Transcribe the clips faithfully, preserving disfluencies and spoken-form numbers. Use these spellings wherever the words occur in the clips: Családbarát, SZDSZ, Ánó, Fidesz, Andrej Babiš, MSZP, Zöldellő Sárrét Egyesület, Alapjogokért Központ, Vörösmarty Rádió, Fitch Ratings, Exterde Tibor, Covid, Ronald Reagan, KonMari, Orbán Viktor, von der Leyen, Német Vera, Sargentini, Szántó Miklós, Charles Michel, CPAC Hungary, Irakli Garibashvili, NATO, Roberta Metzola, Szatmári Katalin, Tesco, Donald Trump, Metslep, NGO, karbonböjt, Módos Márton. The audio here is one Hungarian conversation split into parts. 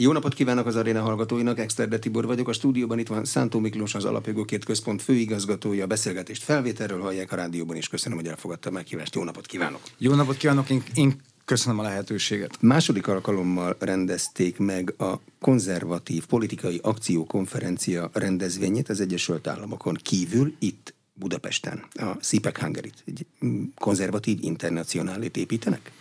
Jó napot kívánok az aréna hallgatóinak, Exterde Tibor vagyok. A stúdióban itt van Szántó Miklós, az Alapjogokért Központ főigazgatója. A beszélgetést felvételről hallják a rádióban is. Köszönöm, hogy elfogadta a meghívást. Jó napot kívánok! Jó napot kívánok! Én, én köszönöm a lehetőséget. Második alkalommal rendezték meg a konzervatív politikai akciókonferencia rendezvényét az Egyesült Államokon kívül itt Budapesten. A cé pé á cé Hungaryt egy konzervatív internacionálét építenek?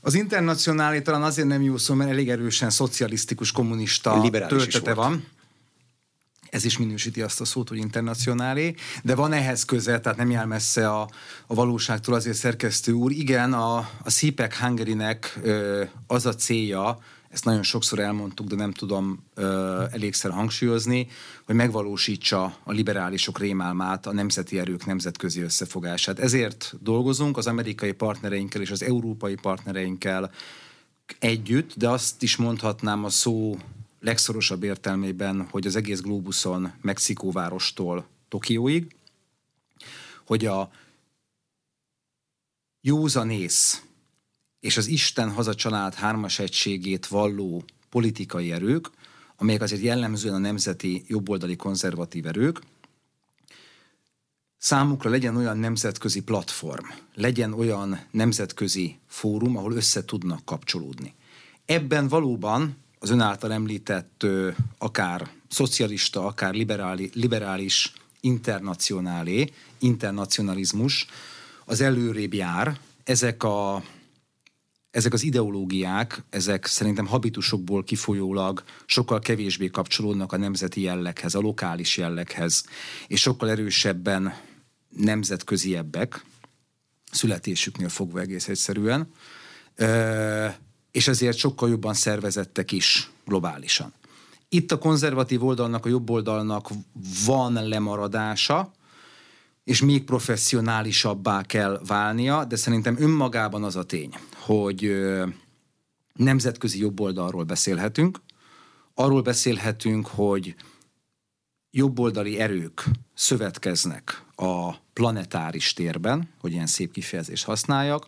Az internacionálé talán azért nem jó szó, mert elég erősen szocialisztikus, kommunista liberális töltete van. Ez is minősíti azt a szót, hogy internacionálé, de van ehhez közel, tehát nem jár messze a, a valóságtól. Azért, szerkesztő úr, igen, a, a cé pé á cé Hungary-nek ö, az a célja, ezt nagyon sokszor elmondtuk, de nem tudom ö, elégszer hangsúlyozni, hogy megvalósítsa a liberálisok rémálmát, a nemzeti erők nemzetközi összefogását. Ezért dolgozunk az amerikai partnereinkkel és az európai partnereinkkel együtt, de azt is mondhatnám a szó legszorosabb értelmében, hogy az egész globuszon, Mexikóvárostól Tokióig, hogy a józanész és az Isten haza család hármas egységét valló politikai erők, amelyek azért jellemzően a nemzeti jobboldali konzervatív erők, számukra legyen olyan nemzetközi platform, legyen olyan nemzetközi fórum, ahol össze tudnak kapcsolódni. Ebben valóban az ön által említett akár szocialista, akár liberális, liberális internacionálé, internacionalizmus az előrébb jár. Ezek a Ezek az ideológiák, ezek szerintem habitusokból kifolyólag sokkal kevésbé kapcsolódnak a nemzeti jelleghez, a lokális jelleghez, és sokkal erősebben nemzetköziebbek, születésüknél fogva egész egyszerűen, és ezért sokkal jobban szervezettek is globálisan. Itt a konzervatív oldalnak, a jobb oldalnak van lemaradása, és még professzionálisabbá kell válnia, de szerintem önmagában az a tény, hogy nemzetközi jobboldalról beszélhetünk, arról beszélhetünk, hogy jobboldali erők szövetkeznek a planetáris térben, hogy ilyen szép kifejezést használjak,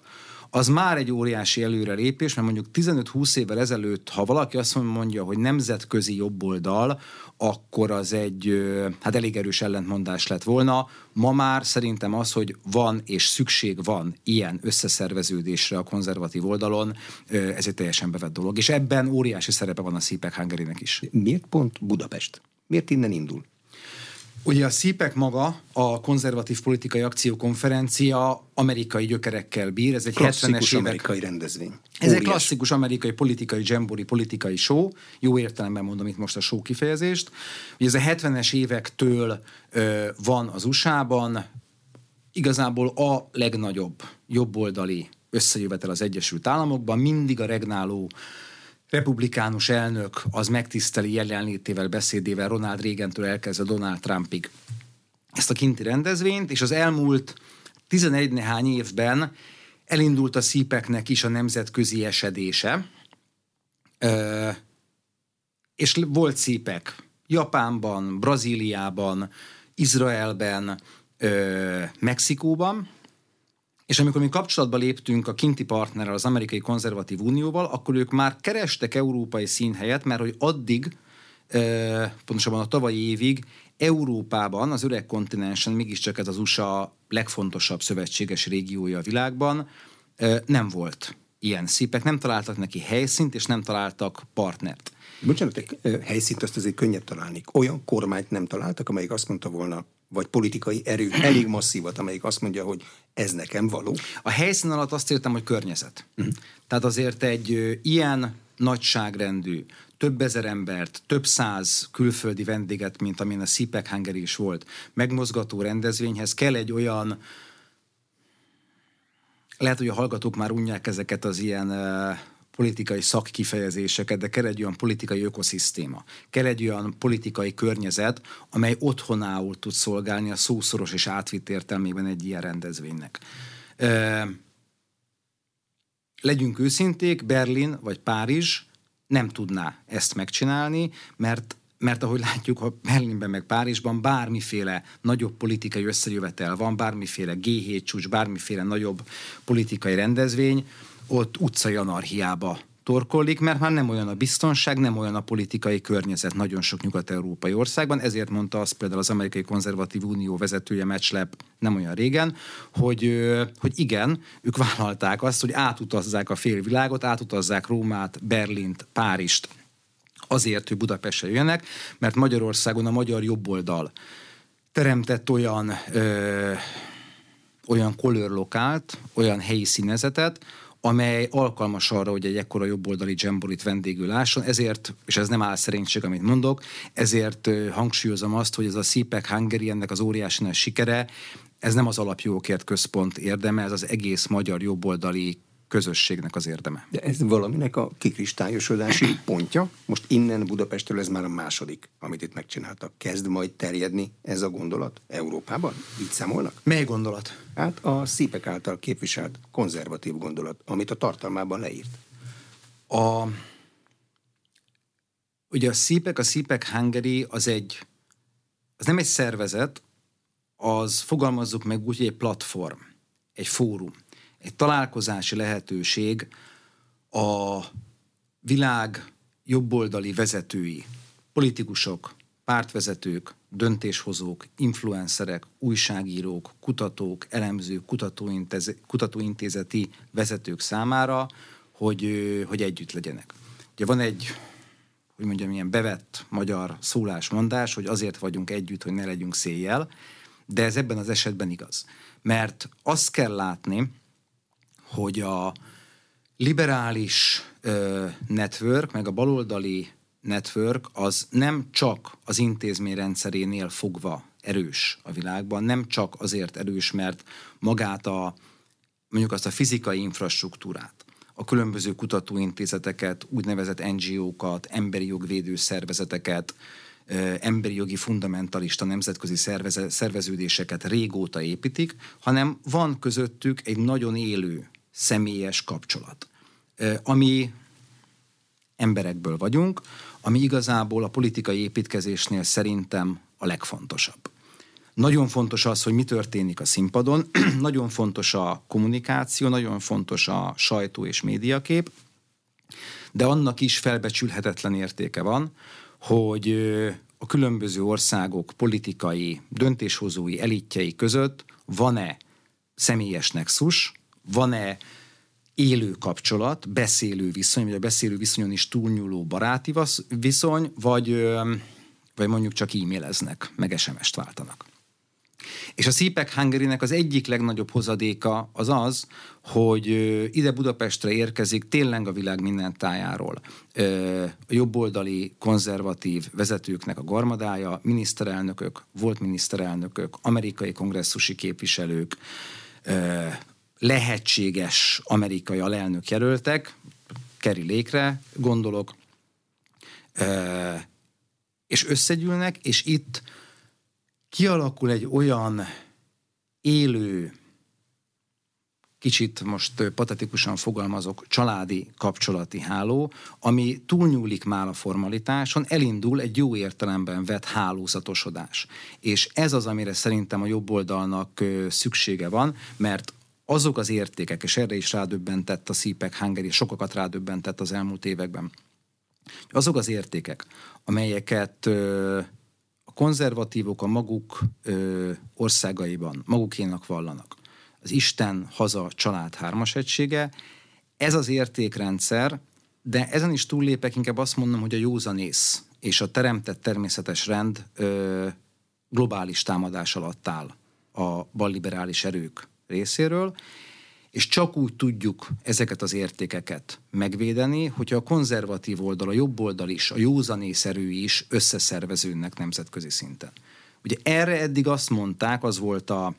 az már egy óriási előrelépés, mert mondjuk tizenöt-húsz évvel ezelőtt, ha valaki azt mondja, hogy nemzetközi jobboldal, akkor az egy hát elég erős ellentmondás lett volna. Ma már szerintem az, hogy van és szükség van ilyen összeszerveződésre a konzervatív oldalon, ez egy teljesen bevett dolog. És ebben óriási szerepe van a cé pé á cé Hungary-nek is. Miért pont Budapest? Miért innen indul? Ugye a cé pé á cé maga, a konzervatív politikai akciókonferencia amerikai gyökerekkel bír, ez egy klasszikus hetvenes évek amerikai rendezvény. Ez Óriás. Egy klasszikus amerikai politikai dzsembori, politikai show, jó értelemben mondom itt most a show kifejezést. Ugye ez a hetvenes évektől ö, van az u es á-ban, igazából a legnagyobb jobboldali összejövetel az Egyesült Államokban, mindig a regnáló republikánus elnök az megtiszteli jelenlétével, beszédével Ronald Reagantől elkezdve Donald Trumpig ezt a kinti rendezvényt, és az elmúlt tizenegy néhány évben elindult a cé pé á cé-nek is a nemzetközi esedése, Ö, és volt cé pé á cé Japánban, Brazíliában, Izraelben, ö, Mexikóban. És amikor mi kapcsolatba léptünk a kinti partnerrel, az Amerikai Konzervatív Unióval, akkor ők már kerestek európai színhelyet, mert hogy addig, pontosabban a tavalyi évig, Európában, az öreg kontinensen, mégiscsak ez az u es á legfontosabb szövetséges régiója a világban, nem volt ilyen cé pé á cé, nem találtak neki helyszínt, és nem találtak partnert. Bocsánat, helyszínt azt azért könnyebb találni. Olyan kormányt nem találtak, amelyik azt mondta volna, vagy politikai erő elég masszívat, amelyik azt mondja, hogy ez nekem való. A helyszín alatt azt értem, hogy környezet. Uh-huh. Tehát azért egy ilyen nagyságrendű, több ezer embert, több száz külföldi vendéget, mint amilyen a cé pé á cé Hungary is volt, megmozgató rendezvényhez kell egy olyan, lehet, hogy a hallgatók már unják ezeket az ilyen uh, politikai szakkifejezéseket, de kell egy olyan politikai ökoszisztéma, kell egy olyan politikai környezet, amely otthonául tud szolgálni a szószoros és átvitt értelmében egy ilyen rendezvénynek. Ö, legyünk őszinték, Berlin vagy Párizs nem tudná ezt megcsinálni, mert Mert ahogy látjuk, ha Berlinben meg Párizsban bármiféle nagyobb politikai összejövetel van, bármiféle gé hét csúcs, bármiféle nagyobb politikai rendezvény, ott utcai anarchiába torkollik, mert már nem olyan a biztonság, nem olyan a politikai környezet nagyon sok nyugat-európai országban, ezért mondta azt például az Amerikai Konzervatív Unió vezetője Metslep nem olyan régen, hogy, hogy igen, ők vállalták azt, hogy átutazzák a félvilágot, átutazzák Rómát, Berlint, Párizst, azért, hogy Budapestre jöjjenek, mert Magyarországon a magyar jobboldal teremtett olyan, ö, olyan kolőrlokált, olyan helyi színezetet, amely alkalmas arra, hogy egy ekkora jobboldali dzsemborit vendégül lásson, ezért, és ez nem áll szerénység, amit mondok, ezért hangsúlyozom azt, hogy ez a cé pé á cé Hungary, ennek az óriási nagy sikere, ez nem az Alapjogokért Központ érdeme, ez az egész magyar jobboldali közösségnek az érdeme. De ez valaminek a kikristályosodási pontja. Most innen Budapestről ez már a második, amit itt megcsináltak. Kezd majd terjedni ez a gondolat Európában? Így számolnak? Mely gondolat? Hát a cé pé á cé által képviselt konzervatív gondolat, amit a tartalmában leírt. A... Ugye a cé pé á cé, a cé pé á cé Hungary az egy... Az nem egy szervezet, az fogalmazzuk meg úgy, hogy egy platform, egy fórum. Egy találkozási lehetőség a világ jobboldali vezetői, politikusok, pártvezetők, döntéshozók, influencerek, újságírók, kutatók, elemzők, kutatóintéz, kutatóintézeti vezetők számára, hogy, hogy együtt legyenek. Ugye van egy, hogy mondjam, ilyen bevett magyar szólásmondás, hogy azért vagyunk együtt, hogy ne legyünk széjjel, de ez ebben az esetben igaz. Mert azt kell látni, hogy a liberális ö, network, meg a baloldali network az nem csak az intézményrendszerénél fogva erős a világban, nem csak azért erős, mert magát a, mondjuk azt a fizikai infrastruktúrát, a különböző kutatóintézeteket, úgynevezett en gé ó-kat, emberi jogvédő szervezeteket, emberi jogi fundamentalista nemzetközi szervez- szerveződéseket régóta építik, hanem van közöttük egy nagyon élő, személyes kapcsolat, ami emberekből vagyunk, ami igazából a politikai építkezésnél szerintem a legfontosabb. Nagyon fontos az, hogy mi történik a színpadon, nagyon fontos a kommunikáció, nagyon fontos a sajtó és médiakép, de annak is felbecsülhetetlen értéke van, hogy a különböző országok politikai, döntéshozói elitjei között van-e személyes nexus, van-e élő kapcsolat, beszélő viszony, vagy a beszélő viszonyon is túlnyúló baráti viszony, vagy, vagy mondjuk csak e-maileznek, meg es em es-t váltanak. És a cé pé á cé Hungarynek az egyik legnagyobb hozadéka az az, hogy ide Budapestre érkezik tényleg a világ minden tájáról a jobboldali, konzervatív vezetőknek a garmadája, miniszterelnökök, volt miniszterelnökök, amerikai kongresszusi képviselők, lehetséges amerikai alelnök jelöltek, Kerry Lake-re gondolok, és összegyűlnek, és itt kialakul egy olyan élő, kicsit most patetikusan fogalmazok, családi kapcsolati háló, ami túlnyúlik már a formalitáson, elindul egy jó értelemben vett hálózatosodás. És ez az, amire szerintem a jobb oldalnak szüksége van, mert azok az értékek, és erre is rádöbbentett a cé pé á cé Hungary, sokakat rádöbbentett az elmúlt években, azok az értékek, amelyeket... konzervatívok a maguk ö, országaiban, magukénak vallanak. Az Isten, haza, család hármas egysége. Ez az értékrendszer, de ezen is túllépek, inkább azt mondom, hogy a józanész és a teremtett természetes rend ö, globális támadás alatt áll a balliberális erők részéről, és csak úgy tudjuk ezeket az értékeket megvédeni, hogyha a konzervatív oldal, a jobb oldal is, a józanész erői is összeszerveződnek nemzetközi szinten. Ugye erre eddig azt mondták, az volt a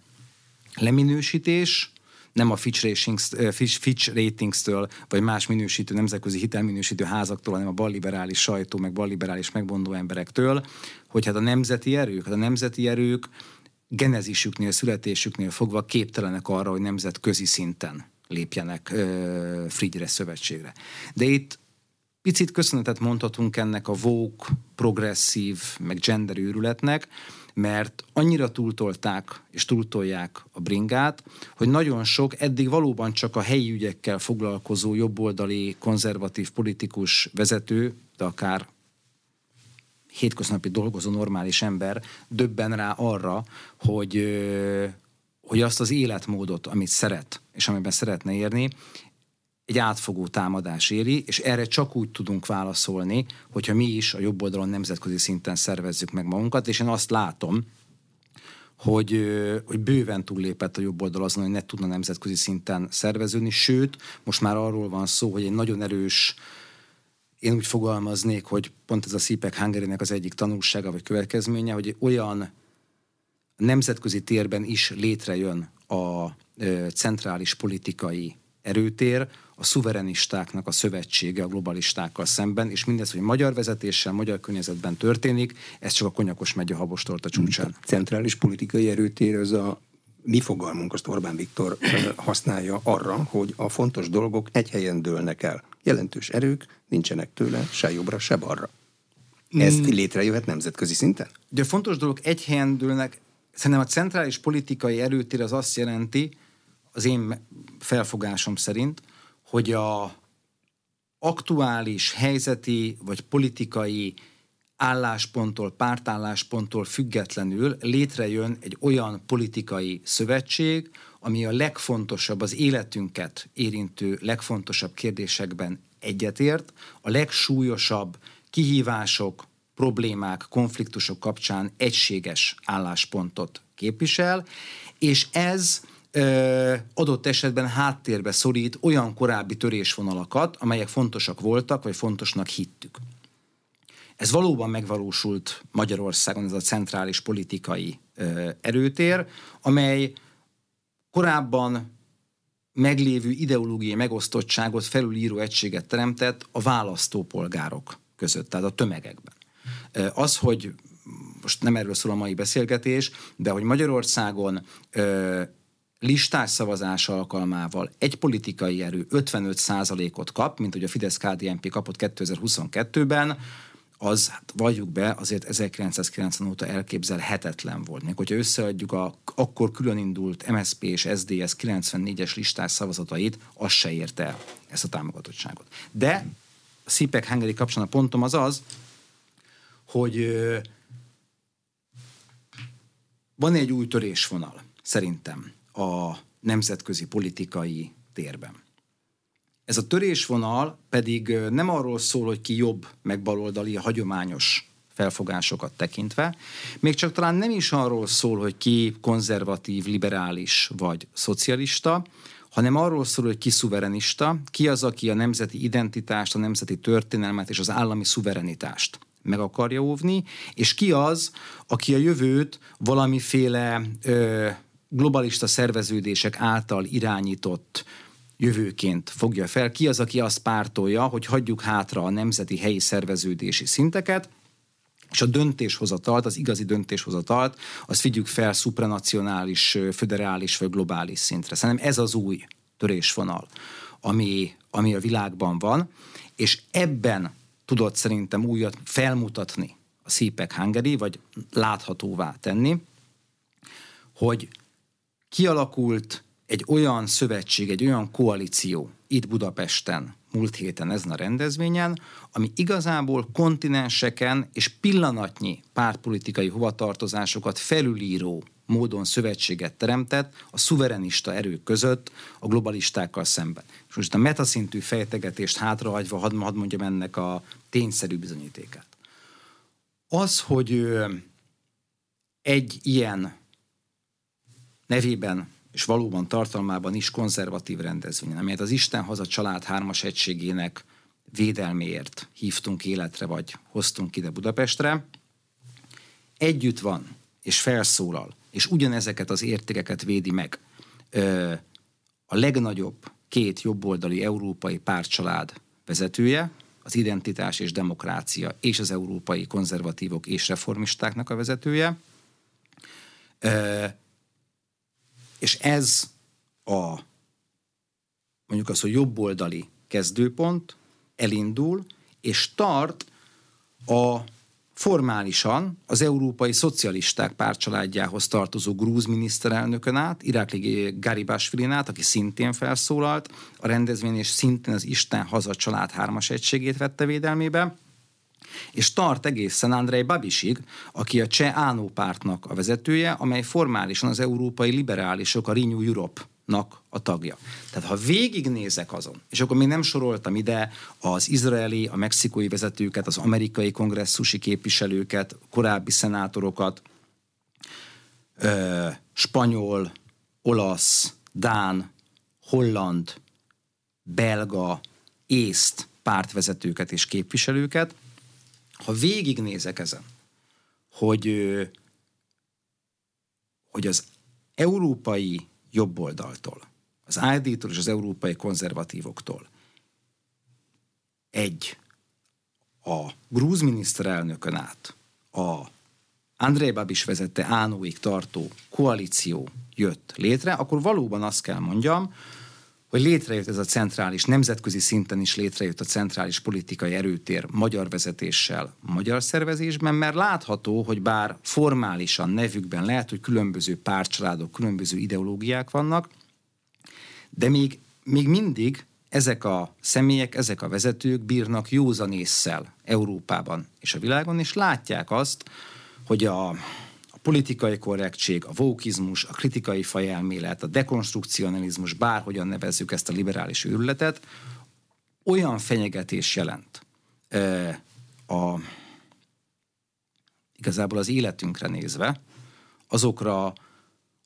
leminősítés, nem a Fitch Ratings, Fitch Ratingstől, vagy más minősítő, nemzetközi hitelminősítő házaktól, hanem a balliberális sajtó, meg balliberális megmondó emberektől, hogy hát a nemzeti erők, hát a nemzeti erők, genezisüknél, születésüknél fogva képtelenek arra, hogy nemzetközi szinten lépjenek ö, Frigyre, szövetségre. De itt picit köszönetet mondhatunk ennek a woke, progresszív, meg gender őrületnek, mert annyira túltolták és túltolják a bringát, hogy nagyon sok eddig valóban csak a helyi ügyekkel foglalkozó jobboldali, konzervatív politikus vezető, de akár hétköznapi dolgozó normális ember döbben rá arra, hogy, hogy azt az életmódot, amit szeret, és amiben szeretne érni, egy átfogó támadás éri, és erre csak úgy tudunk válaszolni, hogyha mi is a jobb oldalon nemzetközi szinten szervezzük meg magunkat, és én azt látom, hogy, hogy bőven túllépett a jobb oldal azon, hogy ne tudna nemzetközi szinten szerveződni, sőt, most már arról van szó, hogy egy nagyon erős, én úgy fogalmaznék, hogy pont ez a cé pé á cé Hungary-nek az egyik tanulsága vagy következménye, hogy olyan nemzetközi térben is létrejön a centrális politikai erőtér, a szuverenistáknak a szövetsége a globalistákkal szemben, és mindez, hogy magyar vezetéssel, magyar környezetben történik, ez csak a konyakos megy a habostorta csúcsán. A centrális politikai erőtér az a mi fogalmunk, azt Orbán Viktor használja arra, hogy a fontos dolgok egy helyen dőlnek el. Jelentős erők nincsenek tőle se jobbra, se balra. Ez hmm. létrejöhet nemzetközi szinten? De a fontos dolgok egy helyen dőlnek, szerintem a centrális politikai erőtér az azt jelenti, az én felfogásom szerint, hogy a aktuális helyzeti vagy politikai állásponttól, pártállásponttól függetlenül létrejön egy olyan politikai szövetség, ami a legfontosabb, az életünket érintő legfontosabb kérdésekben egyetért, a legsúlyosabb kihívások, problémák, konfliktusok kapcsán egységes álláspontot képvisel, és ez adott esetben háttérbe szorít olyan korábbi törésvonalakat, amelyek fontosak voltak, vagy fontosnak hittük. Ez valóban megvalósult Magyarországon, ez a centrális politikai erőtér, amely korábban meglévő ideológiai megosztottságot felülíró egységet teremtett a választópolgárok között, tehát a tömegekben. Az, hogy most nem erről szól a mai beszélgetés, de hogy Magyarországon listás szavazás alkalmával egy politikai erő ötvenöt százalékot kap, mint hogy a Fidesz-ká dé en pé kapott kétezer-huszonkettőben, az, hát valljuk be, azért ezerkilencszázkilencven óta elképzelhetetlen volt. Még hogyha összeadjuk a akkor különindult em es zé pé és es zé dé es kilencvennégyes listás szavazatait, az se érte el ezt a támogatottságot. De a cé pé á cé Hungary kapcsán a pontom az az, hogy van egy új törésvonal, szerintem, a nemzetközi politikai térben. Ez a törésvonal pedig nem arról szól, hogy ki jobb meg baloldali a hagyományos felfogásokat tekintve, még csak talán nem is arról szól, hogy ki konzervatív, liberális vagy szocialista, hanem arról szól, hogy ki szuverenista, ki az, aki a nemzeti identitást, a nemzeti történelmet és az állami szuverenitást meg akarja óvni, és ki az, aki a jövőt valamiféle ö, globalista szerveződések által irányított jövőként fogja fel. Ki az, aki azt pártolja, hogy hagyjuk hátra a nemzeti helyi szerveződési szinteket, és a döntéshozatalt, az igazi döntéshozatalt, azt vigyük fel szupranacionális, föderális vagy globális szintre. Szerintem ez az új törésvonal, ami, ami a világban van, és ebben tudott szerintem újat felmutatni a cé pé á cé Hungary, vagy láthatóvá tenni, hogy kialakult egy olyan szövetség, egy olyan koalíció itt Budapesten, múlt héten ezen a rendezvényen, ami igazából kontinenseken és pillanatnyi pártpolitikai hovatartozásokat felülíró módon szövetséget teremtett a szuverenista erők között a globalistákkal szemben. És most a metaszintű fejtegetést hátrahagyva hadd mondjam ennek a tényszerű bizonyítékát. Az, hogy egy ilyen nevében és valóban tartalmában is konzervatív rendezvényen, amelyet az Isten haza család hármas egységének védelméért hívtunk életre, vagy hoztunk ide Budapestre, együtt van, és felszólal, és ugyanezeket az értékeket védi meg ö, a legnagyobb két jobboldali európai pártcsalád vezetője, az Identitás és Demokrácia, és az európai konzervatívok és reformistáknak a vezetője, ö, és ez a, mondjuk az, hogy jobboldali kezdőpont elindul, és tart a formálisan az európai szocialisták pártcsaládjához tartozó grúz miniszterelnökön át, Irakli Garibashvilin át, aki szintén felszólalt, a rendezvény és szintén az Isten haza család hármas egységét vette védelmébe, és tart egészen Andrej Babisig, aki a cseh Ánó pártnak a vezetője, amely formálisan az európai liberálisok, a Renew Europe a tagja. Tehát ha végignézek azon, és akkor még nem soroltam ide az izraeli, a mexikói vezetőket, az amerikai kongresszusi képviselőket, korábbi szenátorokat, ö, spanyol, olasz, dán, holland, belga, észt pártvezetőket és képviselőket, ha végignézek ezen, hogy, ö, hogy az európai jobboldaltól, az i dé-től és az európai konzervatívoktól egy a grúz miniszterelnökön át a Andrej Babiš vezette Ánóig tartó koalíció jött létre, akkor valóban azt kell mondjam, hogy létrejött ez a centrális, nemzetközi szinten is létrejött a centrális politikai erőtér magyar vezetéssel, magyar szervezésben, mert látható, hogy bár formálisan nevükben lehet, hogy különböző pártcsaládok, különböző ideológiák vannak, de még, még mindig ezek a személyek, ezek a vezetők bírnak józan ésszel Európában és a világon, és látják azt, hogy a... a politikai korrektség, a vókizmus, a kritikai fajelmélet, a dekonstrukcionalizmus, bárhogyan nevezzük ezt a liberális őrületet, olyan fenyegetés jelent e, a, igazából az életünkre nézve, azokra,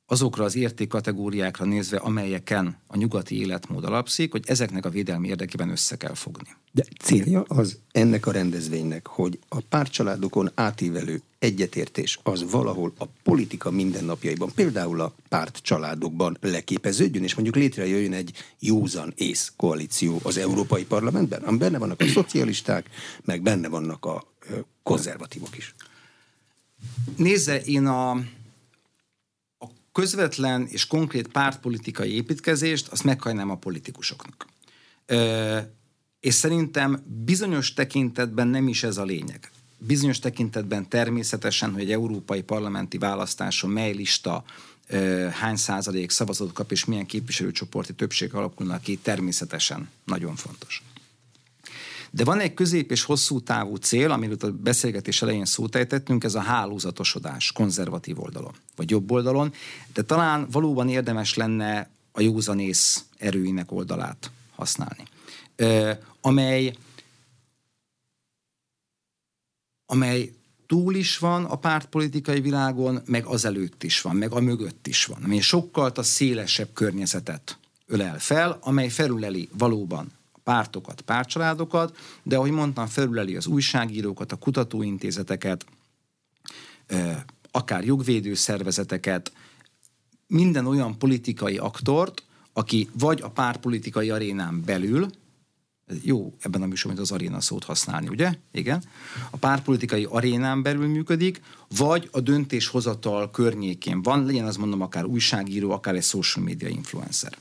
azokra az értékkategóriákra nézve, amelyeken a nyugati életmód alapszik, hogy ezeknek a védelmi érdekében össze kell fogni. De célja az ennek a rendezvénynek, hogy a pártcsaládokon átívelő egyetértés az valahol a politika mindennapjaiban, például a pártcsaládokban leképeződjön, és mondjuk létrejöjjön egy józan ész koalíció az Európai Parlamentben, amiben benne vannak a szocialisták, meg benne vannak a konzervatívok is. Nézze, én a közvetlen és konkrét pártpolitikai építkezést, azt meghajnám a politikusoknak. Ö, és szerintem bizonyos tekintetben nem is ez a lényeg. Bizonyos tekintetben természetesen, hogy egy európai parlamenti választáson mely lista ö, hány százalék szavazatot kap, és milyen képviselőcsoporti többség alakulnak ki, természetesen nagyon fontos. De van egy közép- és hosszú távú cél, amiről a beszélgetés elején szót ejtettünk, ez a hálózatosodás konzervatív oldalon, vagy jobb oldalon, de talán valóban érdemes lenne a józanész erőinek oldalát használni, Ö, amely, amely túl is van a pártpolitikai világon, meg azelőtt is van, meg a mögött is van, ami sokkal a szélesebb környezetet ölel fel, amely felüleli valóban pártokat, pártcsaládokat, de ahogy mondtam, felüleli az újságírókat, a kutatóintézeteket, akár jogvédő szervezeteket, minden olyan politikai aktort, aki vagy a pártpolitikai arénán belül, jó ebben a műsorban az aréna szót használni, ugye? Igen. A pártpolitikai arénán belül működik, vagy a döntéshozatal környékén van, legyen az mondom akár újságíró, akár egy social media influencer.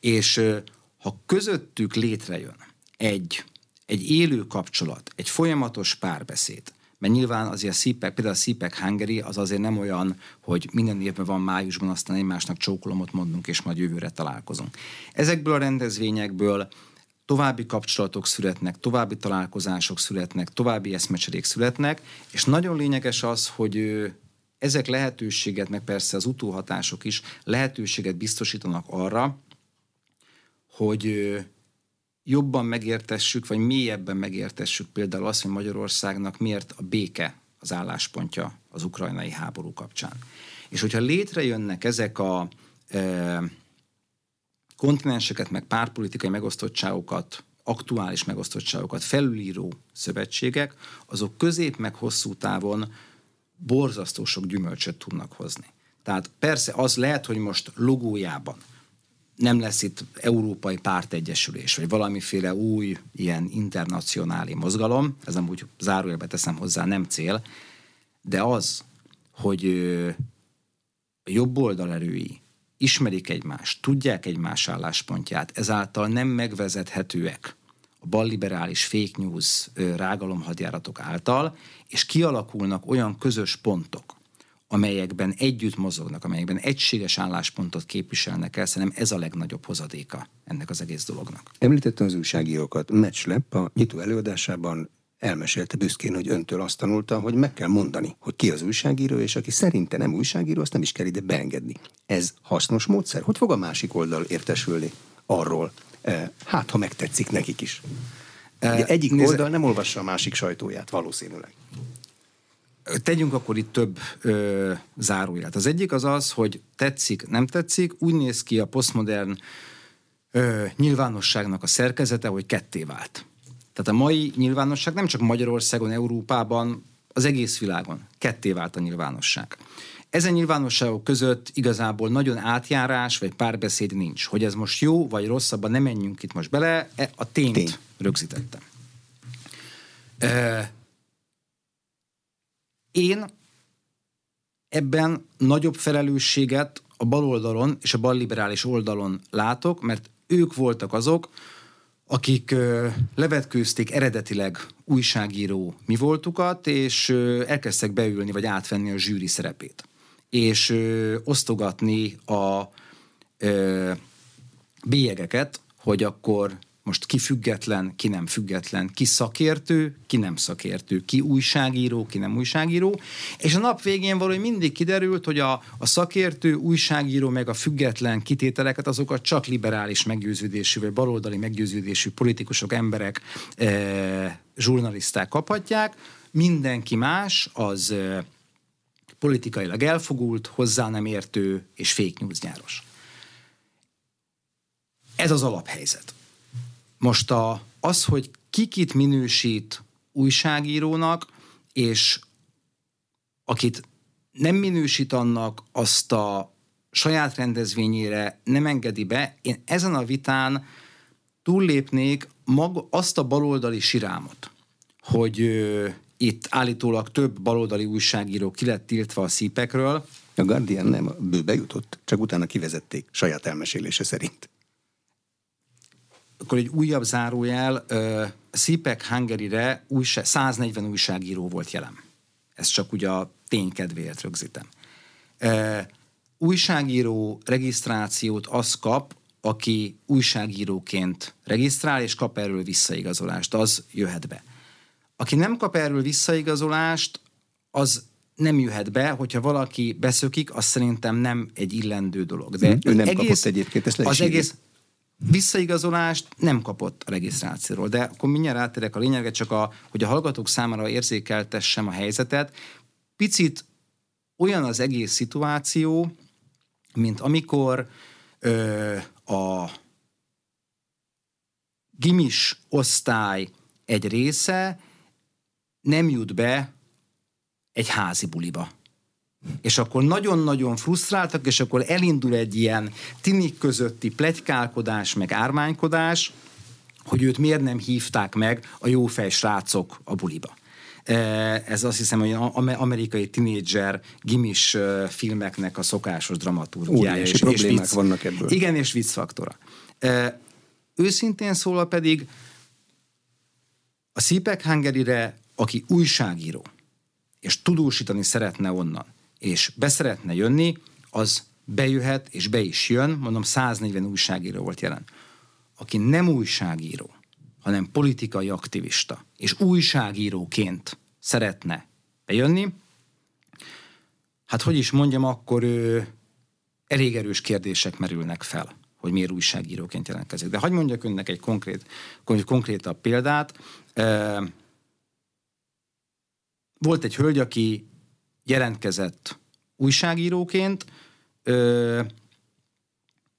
És ha közöttük létrejön egy, egy élő kapcsolat, egy folyamatos párbeszéd, mert nyilván azért a cé pé á cé, például a cé pé á cé Hungary az azért nem olyan, hogy minden évben van májusban, aztán egymásnak csókolomot mondunk, és majd jövőre találkozunk. Ezekből a rendezvényekből további kapcsolatok születnek, további találkozások születnek, további eszmecserék születnek, és nagyon lényeges az, hogy ezek lehetőséget, meg persze az utóhatások is lehetőséget biztosítanak arra, hogy jobban megértessük, vagy mélyebben megértessük például azt, hogy Magyarországnak miért a béke az álláspontja az ukrajnai háború kapcsán. És hogyha létrejönnek ezek a e, kontinenseket, meg pártpolitikai megosztottságokat, aktuális megosztottságokat felülíró szövetségek, azok közép meg hosszú távon borzasztó sok gyümölcsöt tudnak hozni. Tehát persze az lehet, hogy most logójában nem lesz itt európai pártegyesülés, vagy valamiféle új, ilyen internacionális mozgalom, ez amúgy zárójelbe teszem hozzá, nem cél, de az, hogy a jobb oldal erői ismerik egymást, tudják egymás álláspontját, ezáltal nem megvezethetőek a balliberális fake news rágalomhadjáratok által, és kialakulnak olyan közös pontok, amelyekben együtt mozognak, amelyekben egységes álláspontot képviselnek el, szerintem ez a legnagyobb hozadéka ennek az egész dolognak. Említettem az újságírókat. Metslep a nyitó előadásában elmesélte büszkén, hogy öntől azt tanulta, hogy meg kell mondani, hogy ki az újságíró, és aki szerinte nem újságíró, azt nem is kell ide beengedni. Ez hasznos módszer? Hogy fog a másik oldal értesülni arról? Hát, ha megtetszik nekik is. Ugye egyik nézze... oldal nem olvassa a másik sajtóját, valószínűleg. Tegyünk akkor itt több ö, zárójelet. Az egyik az az, hogy tetszik, nem tetszik, úgy néz ki a posztmodern ö, nyilvánosságnak a szerkezete, hogy ketté vált. Tehát a mai nyilvánosság nem csak Magyarországon, Európában, az egész világon ketté vált a nyilvánosság. Ezen nyilvánosságok között igazából nagyon átjárás vagy párbeszéd nincs. Hogy ez most jó vagy rossz, abban nem menjünk itt most bele, a tényt Tény. rögzítettem. E- Én ebben nagyobb felelősséget a bal oldalon és a balliberális oldalon látok, mert ők voltak azok, akik levetkőzték eredetileg újságíró mi voltukat, és elkezdtek beülni vagy átvenni a zsűri szerepét, és osztogatni a bélyegeket, hogy akkor most ki független, ki nem független, ki szakértő, ki nem szakértő, ki újságíró, ki nem újságíró. És a nap végén valahogy mindig kiderült, hogy a, a szakértő, újságíró meg a független kitételeket azokat csak liberális meggyőződésű vagy baloldali meggyőződésű politikusok, emberek, e, zsurnaliszták kaphatják. Mindenki más az e, politikailag elfogult, hozzá nem értő és fake news gyáros. Ez az alaphelyzet. Most a, az, hogy kikit minősít újságírónak, és akit nem minősít annak, azt a saját rendezvényére nem engedi be, én ezen a vitán túllépnék mag, azt a baloldali sirámot, hogy ö, itt állítólag több baloldali újságíró ki lett tiltva a szípekről. A Guardian nem bőbe jutott, csak utána kivezették saját elmesélése szerint. Akkor egy újabb zárójel, uh, cé pé á cé Hungary-re újság, száznegyven újságíró volt jelen. Ezt csak ugye a ténykedvéért rögzítem. Uh, újságíró regisztrációt az kap, aki újságíróként regisztrál, és kap erről visszaigazolást, az jöhet be. Aki nem kap erről visszaigazolást, az nem jöhet be, hogyha valaki beszökik, az szerintem nem egy illendő dolog. De ő nem egész, kapott egyébként, ezt az egész visszaigazolást nem kapott a regisztrációról, de akkor mindjárt rátérek a lényegre, csak a, hogy a hallgatók számára érzékeltessem a helyzetet. Picit olyan az egész szituáció, mint amikor ö, a gimis osztály egy része nem jut be egy házi buliba. És akkor nagyon-nagyon frusztráltak, és akkor elindul egy ilyen tinik közötti pletykálkodás, meg ármánykodás, hogy őt miért nem hívták meg a jófej srácok a buliba. Ez azt hiszem, hogy amerikai tinédzser gimis filmeknek a szokásos dramaturgiája. Óriási és, problémák és vicc, vannak ebből. Igen, és viccfaktora. Őszintén szólva pedig a cé pé á cé Hungary-re, aki újságíró, és tudósítani szeretne onnan, és be szeretne jönni, az bejöhet, és be is jön, mondom, száznegyven újságíró volt jelen. Aki nem újságíró, hanem politikai aktivista, és újságíróként szeretne bejönni, hát hogy is mondjam, akkor ő, elég erős kérdések merülnek fel, hogy miért újságíróként jelentkezik. De hadd mondjak önnek egy konkrét, konkrétabb példát. Volt egy hölgy, aki jelentkezett újságíróként, ö,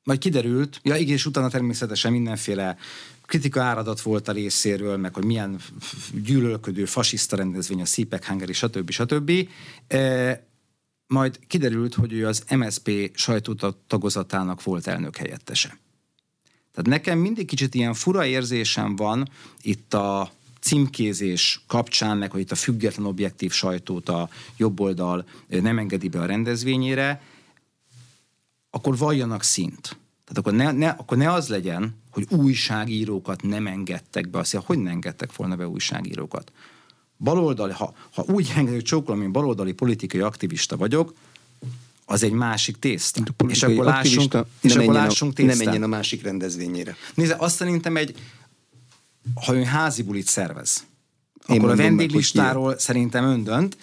majd kiderült, ja igen, és utána természetesen mindenféle kritika áradat volt a részéről, meg hogy milyen gyűlölködő, fasiszta rendezvény a cé pé á cé Hungary, stb. stb. Ö, majd kiderült, hogy ő az em es zé pé sajtótagozatának volt elnök helyettese. Tehát nekem mindig kicsit ilyen fura érzésem van itt a címkézés kapcsán, meg hogy itt a független objektív sajtót a jobb oldal nem engedi be a rendezvényére, akkor valljanak szint. Tehát akkor ne, ne, akkor ne az legyen, hogy újságírókat nem engedtek be. Azt mondja, hogy nem engedtek volna be újságírókat? Baloldali, ha, ha úgy engedjük csókolom, mint baloldali politikai aktivista vagyok, az egy másik tészta. És akkor lássunk, és akkor lássunk tésztán. Ne menjen a másik rendezvényére. Nézd, azt szerintem egy, ha ön házi bulit szervez, én akkor a vendéglistáról meg, szerintem ön dönt,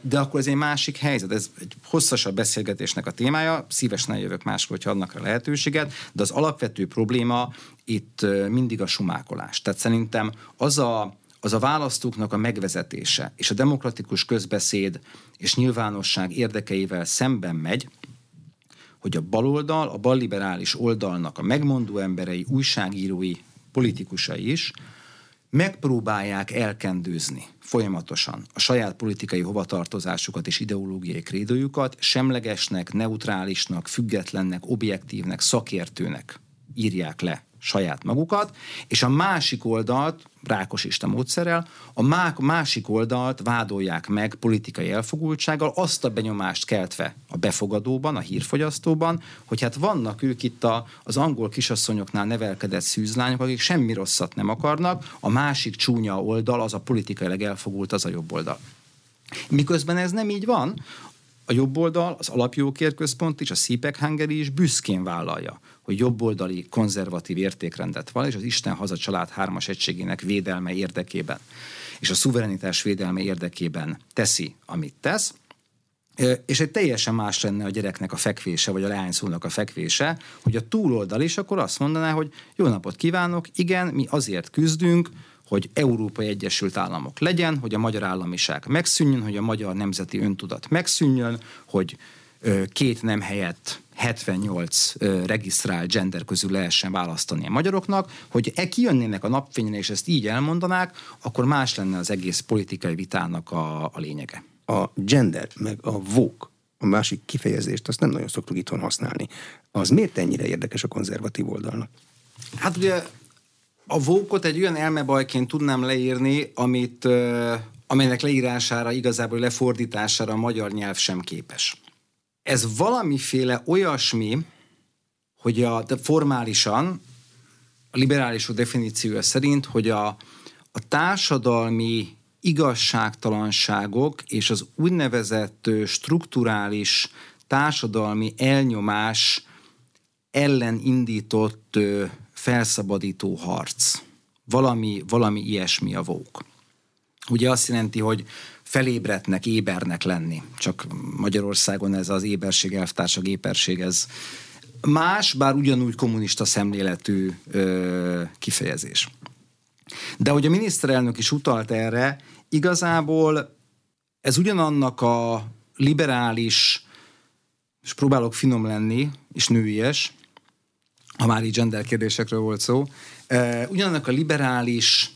de akkor ez egy másik helyzet. Ez egy hosszasabb beszélgetésnek a témája, szívesen eljövök máskor, hogyha adnak rá lehetőséget, de az alapvető probléma itt mindig a sumákolás. Tehát szerintem az a, az a választóknak a megvezetése és a demokratikus közbeszéd és nyilvánosság érdekeivel szemben megy, hogy a baloldal, a balliberális oldalnak a megmondó emberei, újságírói, politikusai is megpróbálják elkendőzni folyamatosan a saját politikai hovatartozásukat és ideológiai krédójukat, semlegesnek, neutrálisnak, függetlennek, objektívnek, szakértőnek írják le saját magukat, és a másik oldalt, rákosista módszerrel, a má- másik oldalt vádolják meg politikai elfogultsággal, azt a benyomást keltve a befogadóban, a hírfogyasztóban, hogy hát vannak ők itt a, az angol kisasszonyoknál nevelkedett szűzlányok, akik semmi rosszat nem akarnak, a másik csúnya oldal, az a politikailag elfogult, az a jobb oldal. Miközben ez nem így van, a jobb oldal, az Alapjogokért Központ és a cé pé á cé Hungary is büszkén vállalja, hogy jobboldali konzervatív értékrendet van, és az Isten haza család hármas egységének védelme érdekében, és a szuverenitás védelme érdekében teszi, amit tesz, és egy teljesen más lenne a gyereknek a fekvése, vagy a leányszónak a fekvése, hogy a túloldal is akkor azt mondaná, hogy jó napot kívánok, igen, mi azért küzdünk, hogy Európai Egyesült Államok legyen, hogy a magyar államiság megszűnjön, hogy a magyar nemzeti öntudat megszűnjön, hogy két nem helyett hetvennyolc regisztrált gender közül lehessen választani a magyaroknak, hogy e kijönnének a napfényre, és ezt így elmondanák, akkor más lenne az egész politikai vitának a, a lényege. A gender, meg a woke, a másik kifejezést, azt nem nagyon szoktuk itthon használni. Az miért ennyire érdekes a konzervatív oldalnak? Hát ugye a woke-ot egy olyan elmebajként tudnám leírni, amit, amelynek leírására, igazából lefordítására a magyar nyelv sem képes. Ez valamiféle olyasmi, hogy a, formálisan, a liberális definíciója szerint, hogy a, a társadalmi igazságtalanságok és az úgynevezett strukturális társadalmi elnyomás ellen indított felszabadító harc. Valami, valami ilyesmi a woke. Ugye azt jelenti, hogy felébretnek, ébernek lenni. Csak Magyarországon ez az éberség, elvtársak éberség, ez más, bár ugyanúgy kommunista szemléletű ö, kifejezés. De hogy a miniszterelnök is utalt erre, igazából ez ugyanannak a liberális, és próbálok finom lenni, és nőies, ha már így gender kérdésekről volt szó, ö, ugyanannak a liberális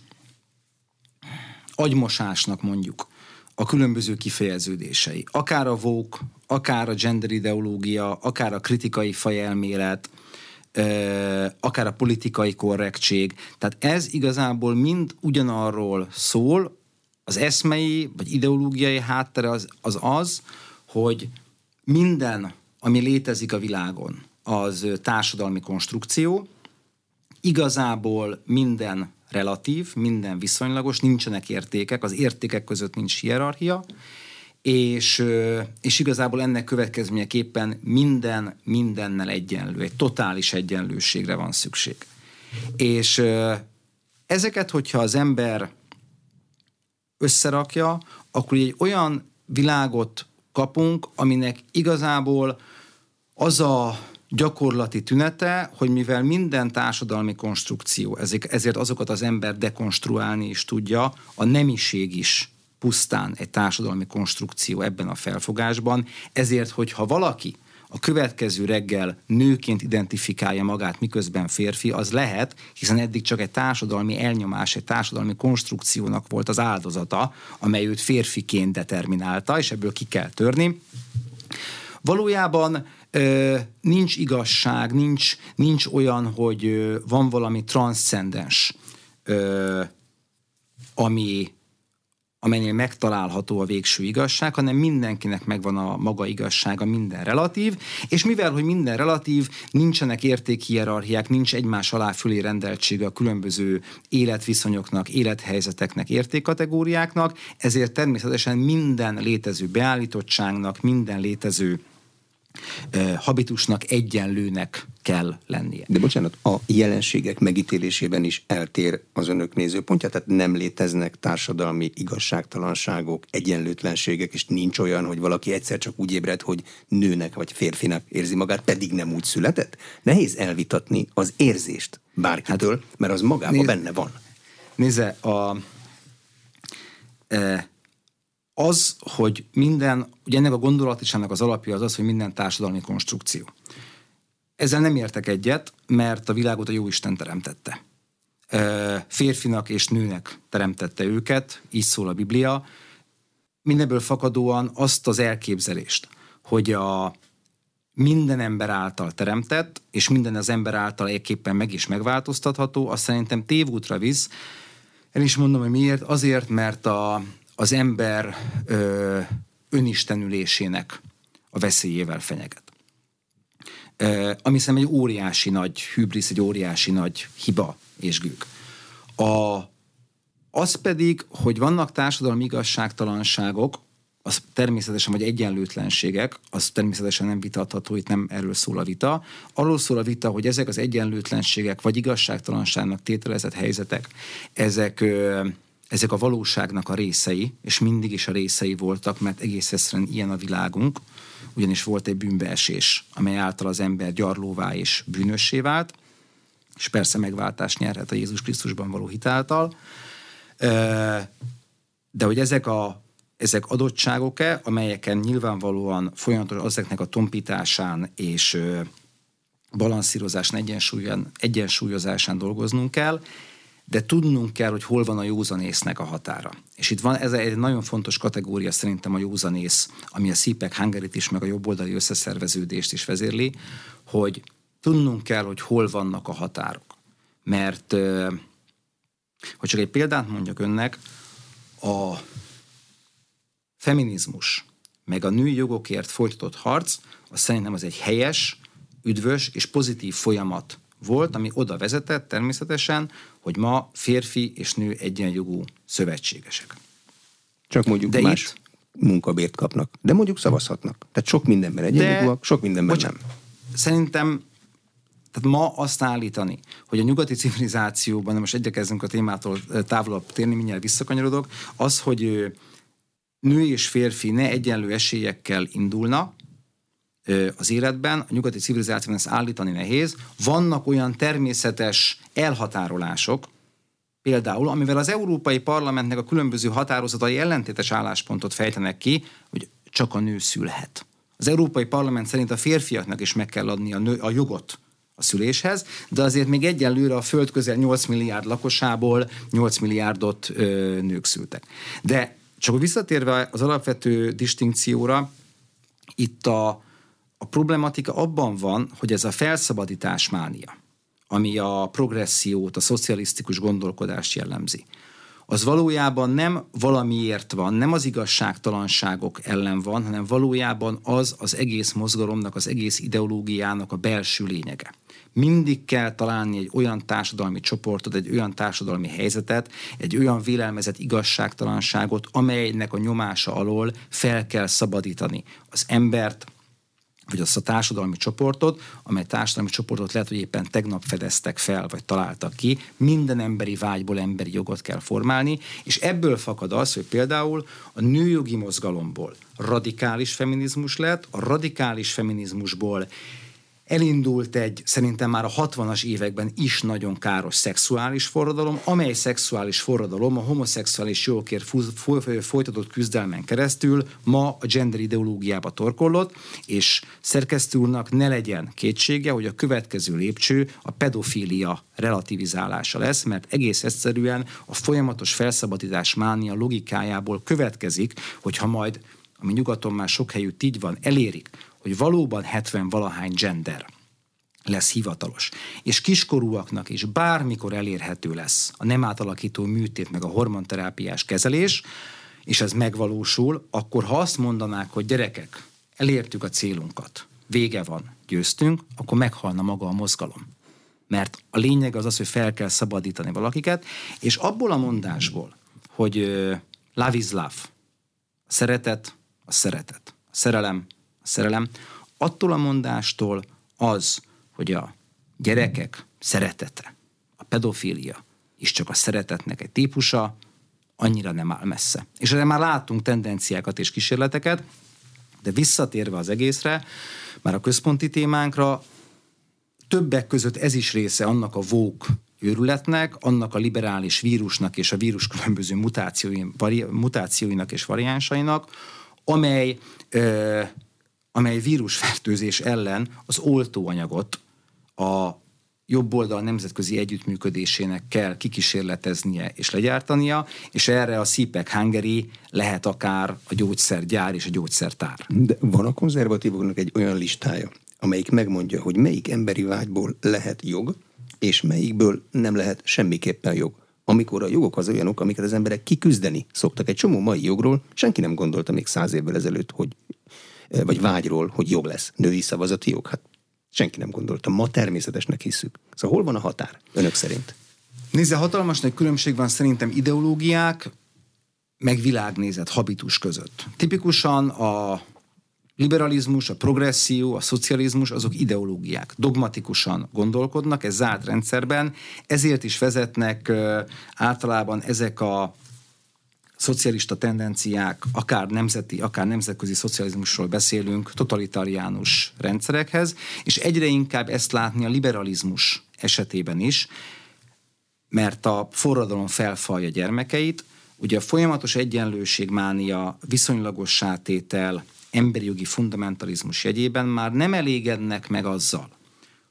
agymosásnak mondjuk a különböző kifejeződései. Akár a woke, akár a gender ideológia, akár a kritikai fajelmélet, akár a politikai korrektség. Tehát ez igazából mind ugyanarról szól, az eszmei vagy ideológiai háttere az az, az hogy minden, ami létezik a világon, az társadalmi konstrukció, igazából minden relatív, minden viszonylagos, nincsenek értékek, az értékek között nincs hierarchia, és, és igazából ennek következményeképpen minden mindennel egyenlő, egy totális egyenlőségre van szükség. És ezeket, hogyha az ember összerakja, akkor egy olyan világot kapunk, aminek igazából az a gyakorlati tünete, hogy mivel minden társadalmi konstrukció, ezért azokat az ember dekonstruálni is tudja, a nemiség is pusztán egy társadalmi konstrukció ebben a felfogásban, ezért, hogyha valaki a következő reggel nőként identifikálja magát, miközben férfi, az lehet, hiszen eddig csak egy társadalmi elnyomás, egy társadalmi konstrukciónak volt az áldozata, amely őt férfiként determinálta, és ebből ki kell törni. Valójában Ö, nincs igazság, nincs, nincs olyan, hogy ö, van valami transzcendens, ö, ami, amelynél megtalálható a végső igazság, hanem mindenkinek megvan a maga igazsága, minden relatív, és mivel, hogy minden relatív, nincsenek értékhierarchiák, nincs egymás alá fölé rendeltsége a különböző életviszonyoknak, élethelyzeteknek, értékkategóriáknak, ezért természetesen minden létező beállítottságnak, minden létező habitusnak egyenlőnek kell lennie. De bocsánat, a jelenségek megítélésében is eltér az önök nézőpontja, tehát nem léteznek társadalmi igazságtalanságok, egyenlőtlenségek, és nincs olyan, hogy valaki egyszer csak úgy ébred, hogy nőnek vagy férfinak érzi magát, pedig nem úgy született? Nehéz elvitatni az érzést bárkitől, mert az magában néz, benne van. Nézze, a... E, Az, hogy minden, ugye ennek a gondolatiságnak az alapja az az, hogy minden társadalmi konstrukció. Ezzel nem értek egyet, mert a világot a Jóisten teremtette. Férfinak és nőnek teremtette őket, így szól a Biblia. Mindenből fakadóan azt az elképzelést, hogy a minden ember által teremtett, és minden az ember által egyébként meg is megváltoztatható, azt szerintem tévútra visz. El is mondom, hogy miért. Azért, mert a az ember ö, önistenülésének a veszélyével fenyeget. Ö, ami szerintem egy óriási nagy hübrisz, egy óriási nagy hiba és gőg. A, az pedig, hogy vannak társadalmi igazságtalanságok, az természetesen, vagy egyenlőtlenségek, az természetesen nem vitatható, itt nem erről szól a vita. Arról szól a vita, hogy ezek az egyenlőtlenségek, vagy igazságtalanságnak tételezett helyzetek, ezek... Ö, Ezek a valóságnak a részei, és mindig is a részei voltak, mert egész egyszerűen ilyen a világunk, ugyanis volt egy bűnbeesés, amely által az ember gyarlóvá és bűnössé vált, és persze megváltást nyerhet a Jézus Krisztusban való hit által. De hogy ezek, a, ezek adottságok-e, amelyeken nyilvánvalóan folyamatosan ezeknek a tompításán és balanszírozásán, egyensúlyán, egyensúlyozásán dolgoznunk kell, de tudnunk kell, hogy hol van a józanésznek a határa. És itt van ez egy nagyon fontos kategória szerintem a józanész, ami a cé pé á cé Hungaryt is, meg a jobboldali összeszerveződést is vezérli, hogy tudnunk kell, hogy hol vannak a határok. Mert, hogy csak egy példát mondjak önnek, a feminizmus, meg a női jogokért folytatott harc, az szerintem az egy helyes, üdvös és pozitív folyamat volt, ami oda vezetett természetesen, hogy ma férfi és nő egyenjogú szövetségesek. Csak mondjuk de más itt... munkabért kapnak, de mondjuk szavazhatnak. Tehát sok mindenben egyenjogúak, de... sok mindenben Bocsán... nem. Szerintem tehát ma azt állítani, hogy a nyugati civilizációban, de most egyekezzünk a témától távolabb térni, mindjárt visszakanyarodok, az, hogy nő és férfi ne egyenlő esélyekkel indulna az életben, a nyugati civilizációban ezt állítani nehéz. Vannak olyan természetes elhatárolások, például, amivel az Európai Parlamentnek a különböző határozatai ellentétes álláspontot fejtenek ki, hogy csak a nő szülhet. Az Európai Parlament szerint a férfiaknak is meg kell adni a, nő, a jogot a szüléshez, de azért még egyenlőre a Föld közel nyolc milliárd lakosából nyolc milliárdot ö, nők szültek. De csak visszatérve az alapvető distinkcióra, itt a A problematika abban van, hogy ez a felszabadítás mánia, ami a progressziót, a szocialisztikus gondolkodást jellemzi, az valójában nem valamiért van, nem az igazságtalanságok ellen van, hanem valójában az az egész mozgalomnak, az egész ideológiának a belső lényege. Mindig kell találni egy olyan társadalmi csoportot, egy olyan társadalmi helyzetet, egy olyan vélelmezett igazságtalanságot, amelynek a nyomása alól fel kell szabadítani az embert, vagy azt a társadalmi csoportot, amely társadalmi csoportot lehet, hogy éppen tegnap fedeztek fel, vagy találtak ki, minden emberi vágyból emberi jogot kell formálni, és ebből fakad az, hogy például a nőjogi mozgalomból radikális feminizmus lett, a radikális feminizmusból elindult egy, szerintem már a hatvanas években is nagyon káros szexuális forradalom, amely szexuális forradalom a homoszexuális jogokért folytatott küzdelmen keresztül ma a gender ideológiába torkollott, és szerkesztő úrnak ne legyen kétsége, hogy a következő lépcső a pedofília relativizálása lesz, mert egész egyszerűen a folyamatos felszabadítás mánia logikájából következik, hogyha majd, ami nyugaton már sok helyütt így van, elérik, hogy valóban hetven valahány gender lesz hivatalos, és kiskorúaknak is bármikor elérhető lesz a nem átalakító műtét meg a hormonterápiás kezelés, és ez megvalósul, akkor ha azt mondanák, hogy gyerekek, elértük a célunkat, vége van, győztünk, akkor meghalna maga a mozgalom. Mert a lényeg az az, hogy fel kell szabadítani valakiket, és abból a mondásból, hogy euh, love is love, a szeretet, a szeretet, a szerelem, a szerelem, attól a mondástól az, hogy a gyerekek szeretete, a pedofília is csak a szeretetnek egy típusa, annyira nem áll messze. És erre már látunk tendenciákat és kísérleteket, de visszatérve az egészre, már a központi témánkra, többek között ez is része annak a woke őrületnek, annak a liberális vírusnak és a vírus különböző mutációi, vari, mutációinak és variánsainak, amely, ö, amely vírusfertőzés ellen az oltóanyagot a jobb oldal nemzetközi együttműködésének kell kikísérleteznie és legyártania, és erre a cé pé á cé Hungary lehet akár a gyógyszergyár és a gyógyszertár. De van a konzervatívoknak egy olyan listája, amelyik megmondja, hogy melyik emberi vágyból lehet jog, és melyikből nem lehet semmiképpen jog. Amikor a jogok az olyanok, amiket az emberek kiküzdeni szoktak. Egy csomó mai jogról senki nem gondolta még száz évvel ezelőtt, hogy, vagy vágyról, hogy jog lesz. Női szavazati jog, hát senki nem gondolta. Ma természetesnek hiszük. Szóval hol van a határ, önök szerint? Nézze, hatalmas nagy különbség van szerintem ideológiák, meg világnézet, habitus között. Tipikusan a liberalizmus, a progresszió, a szocializmus, azok ideológiák. Dogmatikusan gondolkodnak, ez zárt rendszerben, ezért is vezetnek általában ezek a szocialista tendenciák, akár nemzeti, akár nemzetközi szocializmusról beszélünk, totalitáriánus rendszerekhez, és egyre inkább ezt látni a liberalizmus esetében is, mert a forradalom felfalja gyermekeit, ugye a folyamatos egyenlőségmánia, viszonylagos tétel, emberi jogi fundamentalizmus jegyében már nem elégednek meg azzal,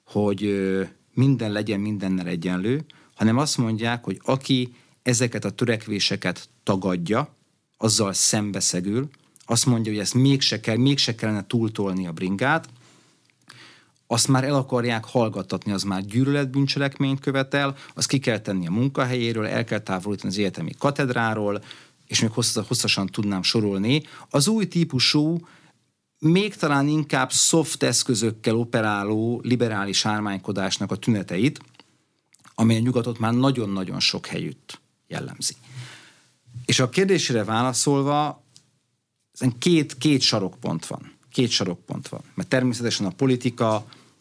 hogy minden legyen mindennel egyenlő, hanem azt mondják, hogy aki ezeket a törekvéseket tagadja, azzal szembeszegül, azt mondja, hogy ezt mégse kell, mégse kellene túltolni a bringát, azt már el akarják hallgattatni, az már gyűlöletbűncselekményt követel, azt ki kell tenni a munkahelyéről, el kell távolítani az egyetemi katedráról, és még hosszasan tudnám sorolni, az új típusú, még talán inkább soft eszközökkel operáló liberális ármánykodásnak a tüneteit, amely a nyugatot már nagyon-nagyon sok helyütt jellemzi. És a kérdésére válaszolva, ezen két, két sarokpont van. Két sarokpont van. Mert természetesen a politika,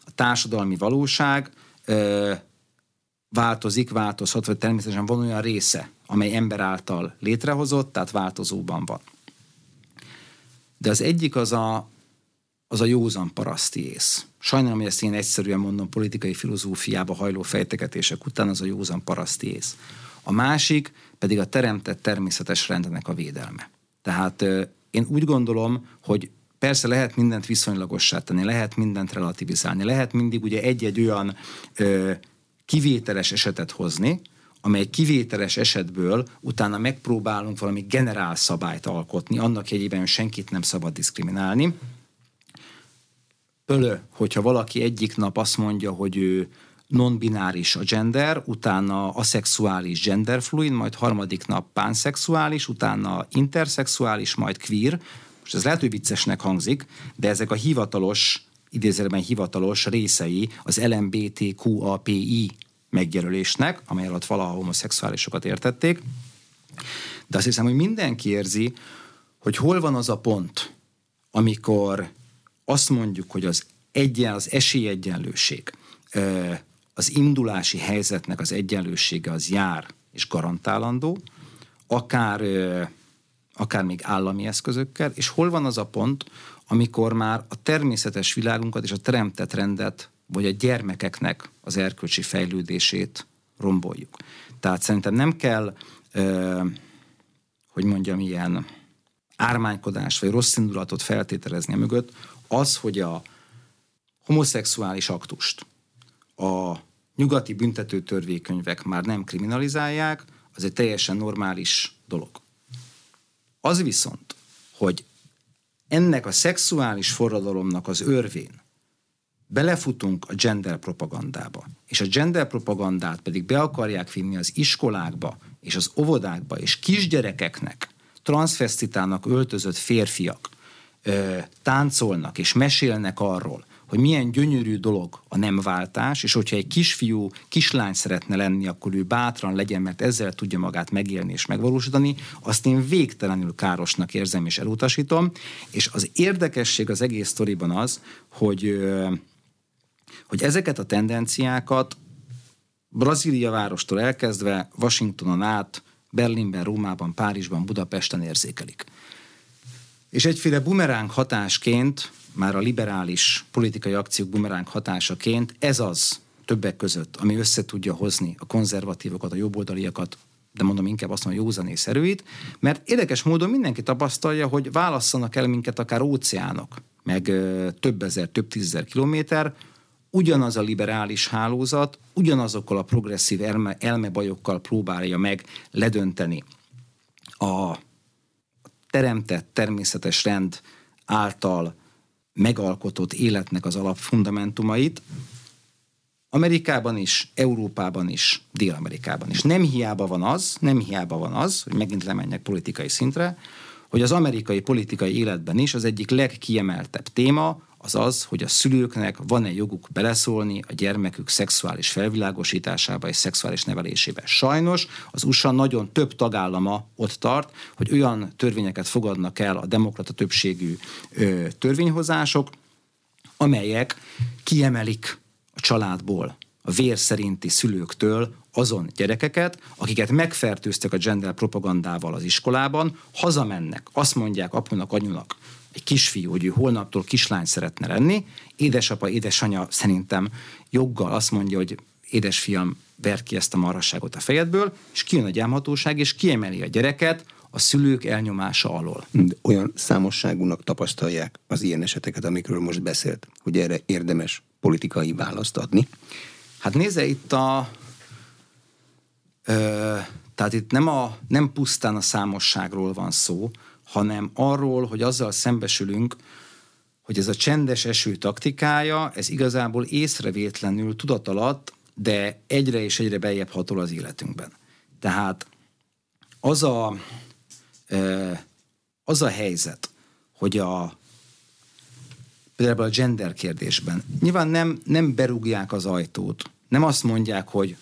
a társadalmi valóság ö, változik, változhat, vagy természetesen van olyan része, amely ember által létrehozott, tehát változóban van. De az egyik az a, az a józan paraszti ész. Sajnálom, hogy ezt én egyszerűen mondom politikai filozófiába hajló fejtegetések után, az a józan paraszti ész. A másik pedig a teremtett természetes rendnek a védelme. Tehát én úgy gondolom, hogy persze lehet mindent viszonylagossá tenni, lehet mindent relativizálni, lehet mindig ugye egy-egy olyan ö, kivételes esetet hozni, amely kivételes esetből utána megpróbálunk valami generál szabályt alkotni, annak jegyében, hogy senkit nem szabad diszkriminálni. Pölö, hogyha valaki egyik nap azt mondja, hogy ő non-bináris a gender, utána aszexuális, genderfluid, majd harmadik nap pánszexuális, utána interszexuális, majd queer. Most ez lehet, hogy viccesnek hangzik, de ezek a hivatalos, idézőjelben hivatalos részei az el em bé té kú á pé i megjelölésnek, amely alatt valaha homoszexuálisokat értették. De azt hiszem, hogy mindenki érzi, hogy hol van az a pont, amikor azt mondjuk, hogy az, egyen, az esélyegyenlőség, az indulási helyzetnek az egyenlősége az jár és garantálandó, akár, akár még állami eszközökkel, és hol van az a pont, amikor már a természetes világunkat és a teremtett rendet vagy a gyermekeknek az erkölcsi fejlődését romboljuk. Tehát szerintem nem kell, ö, hogy mondjam, ilyen ármánykodás vagy rossz indulatot feltételezni mögött. Az, hogy a homoszexuális aktust a nyugati büntetőtörvénykönyvek már nem kriminalizálják, az egy teljesen normális dolog. Az viszont, hogy ennek a szexuális forradalomnak az örvén belefutunk a gender propagandába, és a gender propagandát pedig be akarják vinni az iskolákba és az óvodákba, és kisgyerekeknek transzvesztitának öltözött férfiak ö, táncolnak és mesélnek arról, hogy milyen gyönyörű dolog a nemváltás, és hogyha egy kisfiú, kislány szeretne lenni, akkor ő bátran legyen, mert ezzel tudja magát megélni és megvalósítani, azt én végtelenül károsnak érzem és elutasítom. És az érdekesség az egész sztoriban az, hogy, hogy ezeket a tendenciákat Brazília várostól elkezdve Washingtonon át, Berlinben, Rómában, Párizsban, Budapesten érzékelik. És egyféle bumeráng hatásként, már a liberális politikai akciók bumeráng hatásaként ez az többek között, ami össze tudja hozni a konzervatívokat, a jobboldaliakat, de mondom inkább azt mondom, a józanészerűit, mert érdekes módon mindenki tapasztalja, hogy válasszanak el minket akár óceánok, meg több ezer, több tízezer kilométer, ugyanaz a liberális hálózat, ugyanazokkal a progresszív elme, elmebajokkal próbálja meg ledönteni a teremtett természetes rend által megalkotott életnek az alapfundamentumait, Amerikában is, Európában is, Dél-Amerikában is. Nem hiába van az, nem hiába van az, hogy megint lemenjek politikai szintre, hogy az amerikai politikai életben is az egyik legkiemeltebb téma az az, hogy a szülőknek van-e joguk beleszólni a gyermekük szexuális felvilágosításába és szexuális nevelésébe. Sajnos az u es á nagyon több tagállama ott tart, hogy olyan törvényeket fogadnak el a demokrata többségű ö, törvényhozások, amelyek kiemelik a családból, a vér szerinti szülőktől azon gyerekeket, akiket megfertőztek a gender propagandával az iskolában, hazamennek, azt mondják apunak, anyunak, egy kisfiú, hogy ő holnaptól kislány szeretne lenni, édesapa, édesanya szerintem joggal azt mondja, hogy édesfiam, ver ki ezt a marhasságot a fejedből, és kijön a gyámhatóság, és kiemeli a gyereket a szülők elnyomása alól. Olyan számosságúnak tapasztalják az ilyen eseteket, amikről most beszélt, hogy erre érdemes politikai választ adni? Hát nézze, itt a... Ö, tehát itt nem, a, nem pusztán a számosságról van szó, hanem arról, hogy azzal szembesülünk, hogy ez a csendes eső taktikája, ez igazából észrevétlenül tudatalatt, de egyre és egyre beljebb hatol az életünkben. Tehát az a, az a helyzet, hogy a, például a gender kérdésben nyilván nem, nem berúgják az ajtót, nem azt mondják, hogy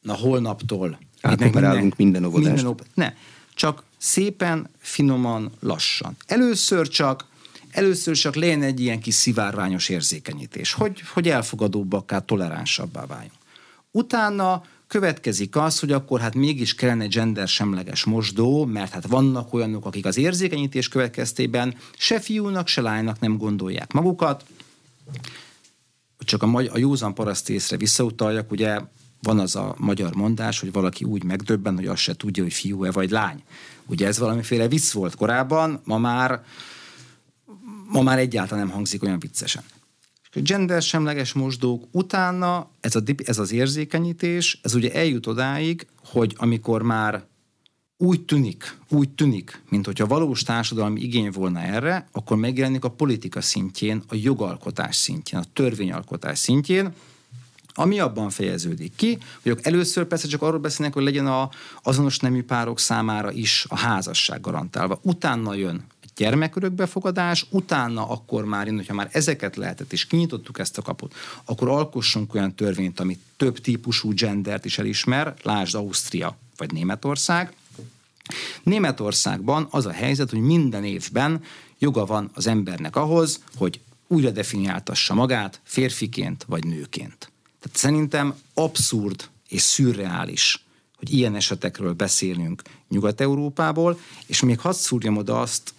na holnaptól átmeperálunk minden óvodást. Minden, ne, csak szépen, finoman, lassan. Először csak, először csak legyen egy ilyen kis szivárványos érzékenyítés, hogy, hogy elfogadóbbakká, toleránsabbá váljunk. Utána következik az, hogy akkor hát mégis kellene gendersemleges mosdó, mert hát vannak olyanok, akik az érzékenyítés következtében se fiúnak, se lánynak nem gondolják magukat. Csak a, magy- a józan paraszti észre visszautaljak, ugye van az a magyar mondás, hogy valaki úgy megdöbben, hogy azt se tudja, hogy fiú-e vagy lány. Ugye ez valamiféle vicc volt korábban, ma már, ma már egyáltalán nem hangzik olyan viccesen. Gendersemleges mosdók utána, ez, a, ez az érzékenyítés, ez ugye eljut odáig, hogy amikor már úgy tűnik, úgy tűnik, mint hogyha valós társadalmi igény volna erre, akkor megjelenik a politika szintjén, a jogalkotás szintjén, a törvényalkotás szintjén, ami abban fejeződik ki, hogy először persze csak arról beszélnek, hogy legyen az azonos nemű párok számára is a házasság garantálva. Utána jön a gyermekörökbefogadás, utána akkor már jön, hogyha már ezeket lehetett, és kinyitottuk ezt a kaput, akkor alkossunk olyan törvényt, ami több típusú gendert is elismer, lásd Ausztria vagy Németország. Németországban az a helyzet, hogy minden évben joga van az embernek ahhoz, hogy újra definiáltassa magát férfiként vagy nőként. Tehát szerintem abszurd és szürreális, hogy ilyen esetekről beszélünk Nyugat-Európából, és még hadd szúrjam oda azt,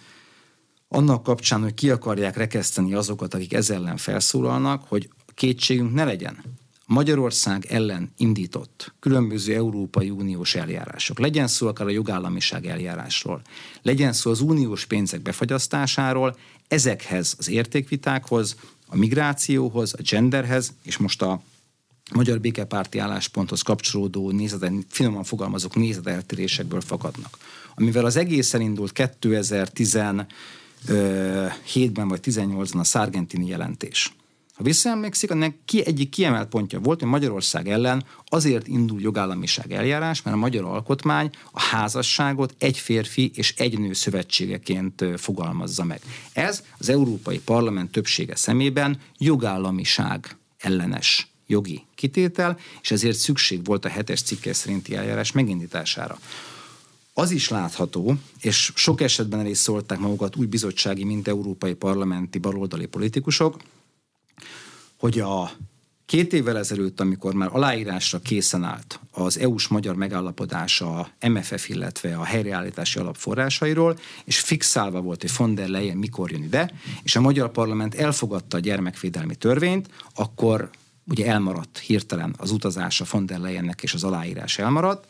annak kapcsán, hogy ki akarják rekeszteni azokat, akik ez ellen felszólalnak, hogy kétségünk ne legyen. Magyarország ellen indított különböző Európai Uniós eljárások. Legyen szó akár a jogállamiság eljárásról, legyen szó az uniós pénzek befagyasztásáról, ezekhez az értékvitákhoz, a migrációhoz, a genderhez, és most a magyar békepárti állásponthoz kapcsolódó nézete, finoman fogalmazok nézeteltérésekből fakadnak. Amivel az egészen indult kétezer-tizenhétben vagy tizennyolcban a Sargentini jelentés, Ha visszaemlékszik, annak ki egyik kiemelt pontja volt, hogy Magyarország ellen azért indul jogállamiság eljárás, mert a magyar alkotmány a házasságot egy férfi és egy nő szövetségeként fogalmazza meg. Ez az Európai Parlament többsége szemében jogállamiság ellenes jogi kitétel, és ezért szükség volt a hetes cikke szerinti eljárás megindítására. Az is látható, és sok esetben el is szólták magukat úgy bizottsági, mint európai parlamenti baloldali politikusok, hogy a két évvel ezelőtt, amikor már aláírásra készen állt az é u-s magyar megállapodása a em ef ef, illetve a helyreállítási alapforrásairól, és fixálva volt, hogy von der Leyen mikor jön ide, és a magyar parlament elfogadta a gyermekvédelmi törvényt, akkor ugye elmaradt hirtelen az utazása von der Leyennek, és az aláírás elmaradt,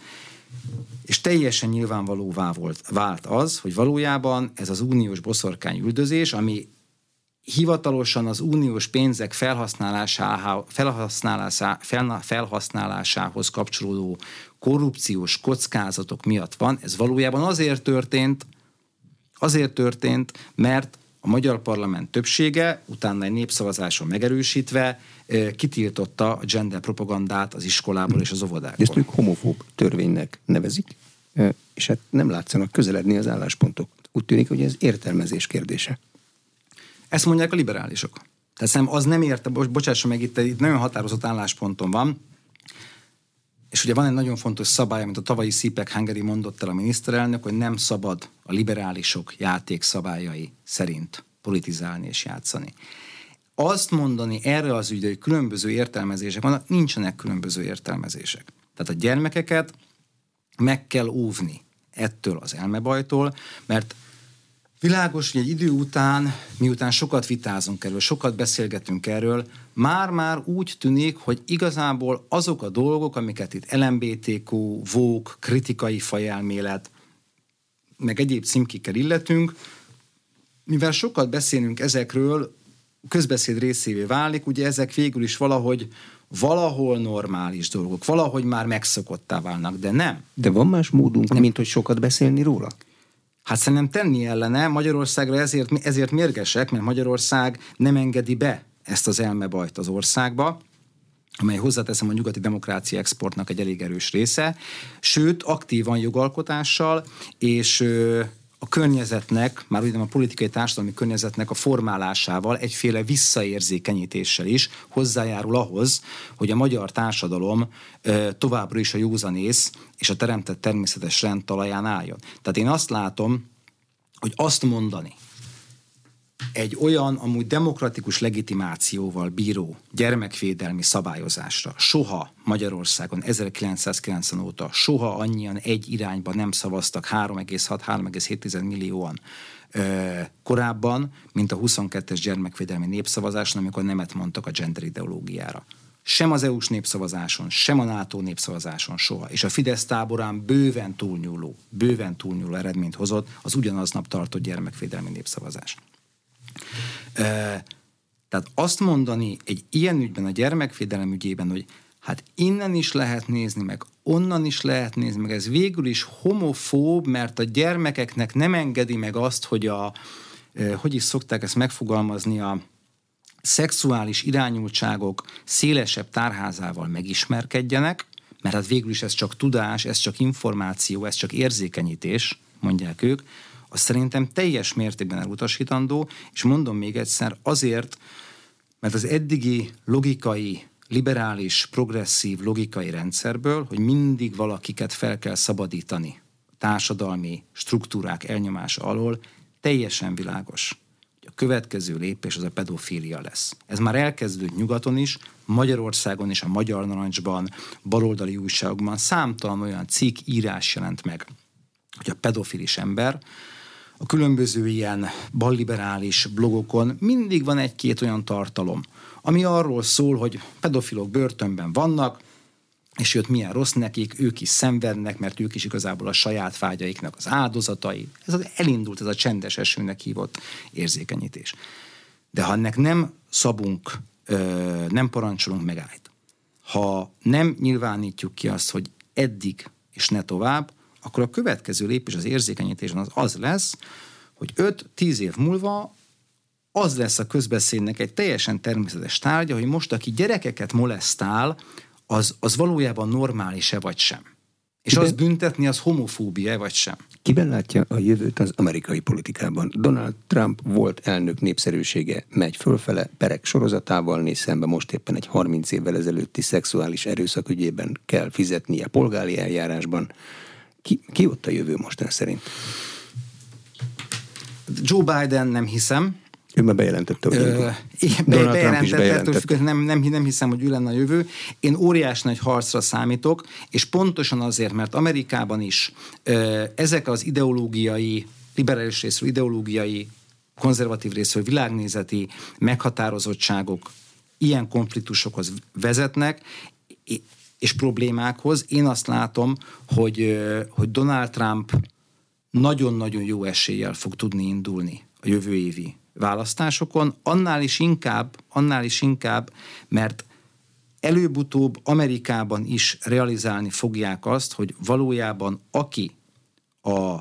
és teljesen nyilvánvalóvá volt, vált az, hogy valójában ez az uniós boszorkányüldözés, ami hivatalosan az uniós pénzek felhasználásá, felhasználásá, fel, felhasználásához kapcsolódó korrupciós kockázatok miatt van, ez valójában azért történt, azért történt, mert a magyar parlament többsége, utána egy népszavazáson megerősítve, kitiltotta a gender propagandát az iskolából és az óvodából. Ezt ők homofób törvénynek nevezik, és hát nem látszanak közeledni az álláspontok. Úgy tűnik, hogy ez értelmezés kérdése. Ezt mondják a liberálisok. Tehát az nem érte, bocsássa meg, itt, itt nagyon határozott állásponton van, és ugye van egy nagyon fontos szabály, amit a tavalyi cé pé á cé Hungary mondott el a miniszterelnök, hogy nem szabad a liberálisok játékszabályai szerint politizálni és játszani. Azt mondani erre az ügyre, hogy különböző értelmezések vannak, nincsenek különböző értelmezések. Tehát a gyermekeket meg kell óvni ettől az elmebajtól, mert világos, hogy egy idő után, miután sokat vitázunk erről, sokat beszélgetünk erről, már-már úgy tűnik, hogy igazából azok a dolgok, amiket itt el em bé té kú, vók, kritikai fajelmélet, meg egyéb címkékkel illetünk, mivel sokat beszélünk ezekről, közbeszéd részévé válik, ugye ezek végül is valahogy valahol normális dolgok, valahogy már megszokottá válnak, de nem. De van más módunk, nem, mint hogy sokat beszélni róla? Hát szerintem tenni ellene. Magyarországra ezért, ezért mérgesek, mert Magyarország nem engedi be ezt az elmebajt az országba, amely hozzáteszem a nyugati demokrácia exportnak egy elég erős része, sőt, aktívan jogalkotással, és ö, a környezetnek, már úgynevezett a politikai társadalmi környezetnek a formálásával, egyféle visszaérzékenyítéssel is hozzájárul ahhoz, hogy a magyar társadalom ö, továbbra is a józanész és a teremtett természetes rend talaján álljon. Tehát én azt látom, hogy azt mondani egy olyan, amúgy demokratikus legitimációval bíró gyermekvédelmi szabályozásra soha Magyarországon ezerkilencszázkilencven óta soha annyian egy irányba nem szavaztak három egész hat - három egész hét millióan ö, korábban, mint a huszonkettes gyermekvédelmi népszavazáson, amikor nemet mondtak a gender ideológiára. Sem az é u-s népszavazáson, sem a NATO népszavazáson soha. És a Fidesz táborán bőven túlnyúló, bőven túlnyúló eredményt hozott az ugyanaznap tartott gyermekvédelmi népszavazás. Tehát azt mondani egy ilyen ügyben, a gyermekvédelem ügyében, hogy hát innen is lehet nézni, meg onnan is lehet nézni, meg ez végül is homofób, mert a gyermekeknek nem engedi meg azt, hogy a, hogy is szokták ezt megfogalmazni, a szexuális irányultságok szélesebb tárházával megismerkedjenek, mert hát végül is ez csak tudás, ez csak információ, ez csak érzékenyítés, mondják ők, az szerintem teljes mértékben elutasítandó, és mondom még egyszer, azért, mert az eddigi logikai, liberális, progresszív logikai rendszerből, hogy mindig valakiket fel kell szabadítani társadalmi struktúrák elnyomása alól, teljesen világos. A következő lépés az a pedofília lesz. Ez már elkezdődött nyugaton is, Magyarországon is, a Magyar Narancsban, baloldali újságokban számtalan olyan cikk, írás jelent meg, hogy a pedofilis ember, a különböző ilyen balliberális blogokon mindig van egy-két olyan tartalom, ami arról szól, hogy pedofilok börtönben vannak, és jött milyen rossz nekik, ők is szenvednek, mert ők is igazából a saját vágyaiknak az áldozatai. Ez az, elindult ez a csendes esőnek hívott érzékenyítés. De ha ennek nem szabunk, nem parancsolunk megállt, ha nem nyilvánítjuk ki azt, hogy eddig és ne tovább, akkor a következő lépés az érzékenyítésben az az lesz, hogy öt-tíz év múlva az lesz a közbeszédnek egy teljesen természetes tárgya, hogy most, aki gyerekeket molesztál, az, az valójában normális-e vagy sem. És Kiben... az büntetni, az homofóbia-e vagy sem. Kiben látja a jövőt az amerikai politikában? Donald Trump volt elnök népszerűsége megy fölfele, perek sorozatával néz szembe, most éppen egy harminc évvel ezelőtti szexuális erőszak ügyében kell fizetnie polgári eljárásban. Ki, ki ott a jövő mostan szerint? Joe Biden, nem hiszem. Ő már bejelentette, hogy Ö, Donald Trump is bejelentett. Nem, nem, nem hiszem, hogy ő lenne a jövő. Én óriás nagy harcra számítok, és pontosan azért, mert Amerikában is ezek az ideológiai, liberális részről ideológiai, konzervatív részről világnézeti meghatározottságok ilyen konfliktusokhoz vezetnek, és problémákhoz. Én azt látom, hogy, hogy Donald Trump nagyon-nagyon jó eséllyel fog tudni indulni a jövő évi választásokon, annál is inkább, annál is inkább, mert előbb-utóbb Amerikában is realizálni fogják azt, hogy valójában aki a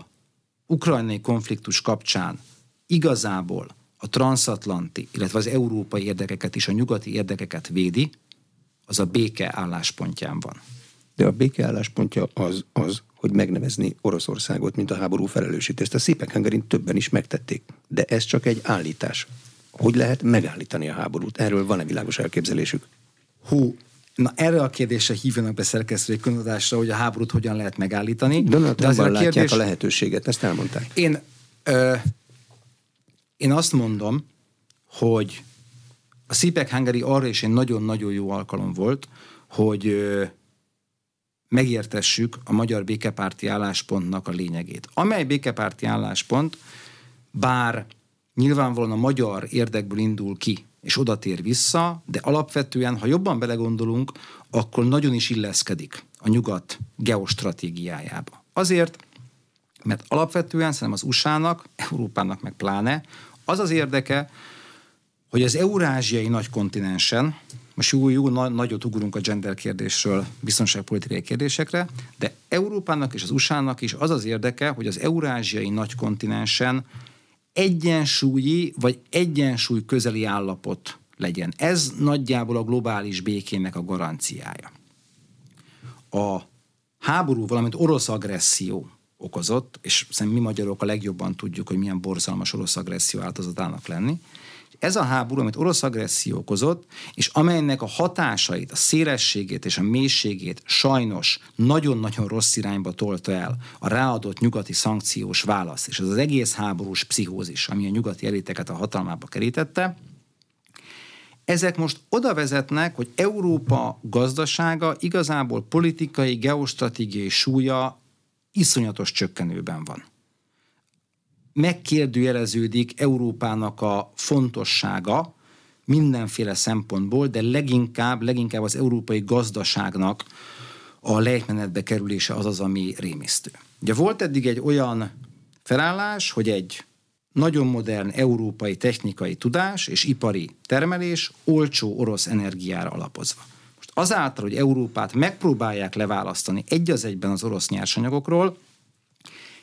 ukrajnai konfliktus kapcsán igazából a transatlanti, illetve az európai érdekeket és a nyugati érdekeket védi, az a béke álláspontján van. De a béke álláspontja az, az, hogy megnevezni Oroszországot, mint a háború felelősét. Ezt a cé pé á cé Hungaryt többen is megtették. De ez csak egy állítás. Hogy lehet megállítani a háborút? Erről van-e világos elképzelésük? Hú, na erre a kérdésre hívjanak be szerkesztői közadásra, hogy a háborút hogyan lehet megállítani. Donald Trumpban látják kérdés... a lehetőséget, ezt elmondták. Én, ö, én azt mondom, hogy a cé pé á cé Hungary arra is egy nagyon-nagyon jó alkalom volt, hogy... Ö, megértessük a magyar békepárti álláspontnak a lényegét. Amely békepárti álláspont, bár nyilvánvalóan a magyar érdekből indul ki, és odatér vissza, de alapvetően, ha jobban belegondolunk, akkor nagyon is illeszkedik a nyugat geostratégiájába. Azért, mert alapvetően szerintem az u es á-nak, Európának meg pláne, az az érdeke, hogy az eurázsiai nagy kontinensen, most jó, jó na, nagyot ugrunk a gender kérdésről, biztonságpolitikai kérdésekre, de Európának és az u es á-nak is az az érdeke, hogy az eurázsiai nagy kontinensen egyensúlyi vagy egyensúly közeli állapot legyen. Ez nagyjából a globális békének a garanciája. A háború, valamint orosz agresszió okozott, és szerintem mi magyarok a legjobban tudjuk, hogy milyen borzalmas orosz agresszió áldozatának lenni. Ez a háború, amit orosz agresszió okozott, és amelynek a hatásait, a szélességét és a mélységét sajnos nagyon-nagyon rossz irányba tolta el a ráadott nyugati szankciós válasz, és az az egész háborús pszichózis, ami a nyugati eliteket a hatalmába kerítette, ezek most oda vezetnek, hogy Európa gazdasága igazából politikai, geostratégiai súlya iszonyatos csökkenőben van. Megkérdőjeleződik Európának a fontossága mindenféle szempontból, de leginkább, leginkább az európai gazdaságnak a lejtmenetbe kerülése az az, ami rémisztő. Ugye volt eddig egy olyan felállás, hogy egy nagyon modern európai technikai tudás és ipari termelés olcsó orosz energiára alapozva. Most azáltal, hogy Európát megpróbálják leválasztani egy az egyben az orosz nyersanyagokról,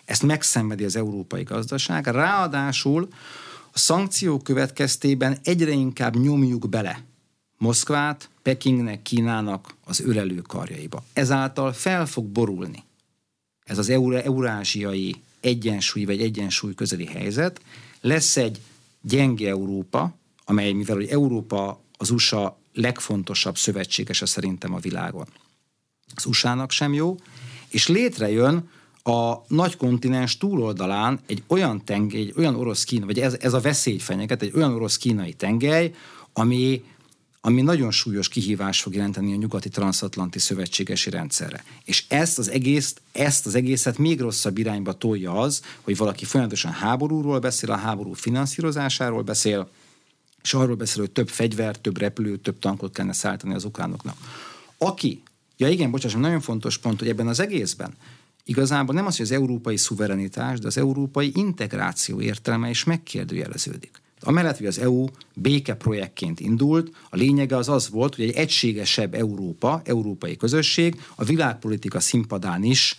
ezt megszenvedi az európai gazdaság, ráadásul a szankciók következtében egyre inkább nyomjuk bele Moszkvát, Pekingnek, Kínának az ölelő karjaiba. Ezáltal fel fog borulni ez az eurázsiai egyensúly vagy egyensúly közeli helyzet. Lesz egy gyenge Európa, amely, mivel hogy Európa az u es á legfontosabb szövetségese szerintem a világon, az u es á-nak sem jó, és létrejön a nagy kontinens túloldalán egy olyan tengely, egy olyan orosz-kínai, vagy ez, ez a veszély fenyeget, egy olyan orosz-kínai tengely, ami, ami nagyon súlyos kihívás fog jelenteni a nyugati transatlanti szövetségesi rendszerre. És ezt az, egész, ezt az egészet még rosszabb irányba tolja az, hogy valaki folyamatosan háborúról beszél, a háború finanszírozásáról beszél, és arról beszél, hogy több fegyvert, több repülőt, több tankot kellene szállítani az ukránoknak. Aki, ja igen, bocsánat, nagyon fontos pont, hogy ebben az egészben igazából nem az, hogy az európai szuverenitás, de az európai integráció értelme is megkérdőjeleződik. Amellett, hogy az é u békeprojektként indult, a lényege az az volt, hogy egy egységesebb Európa, európai közösség a világpolitika színpadán is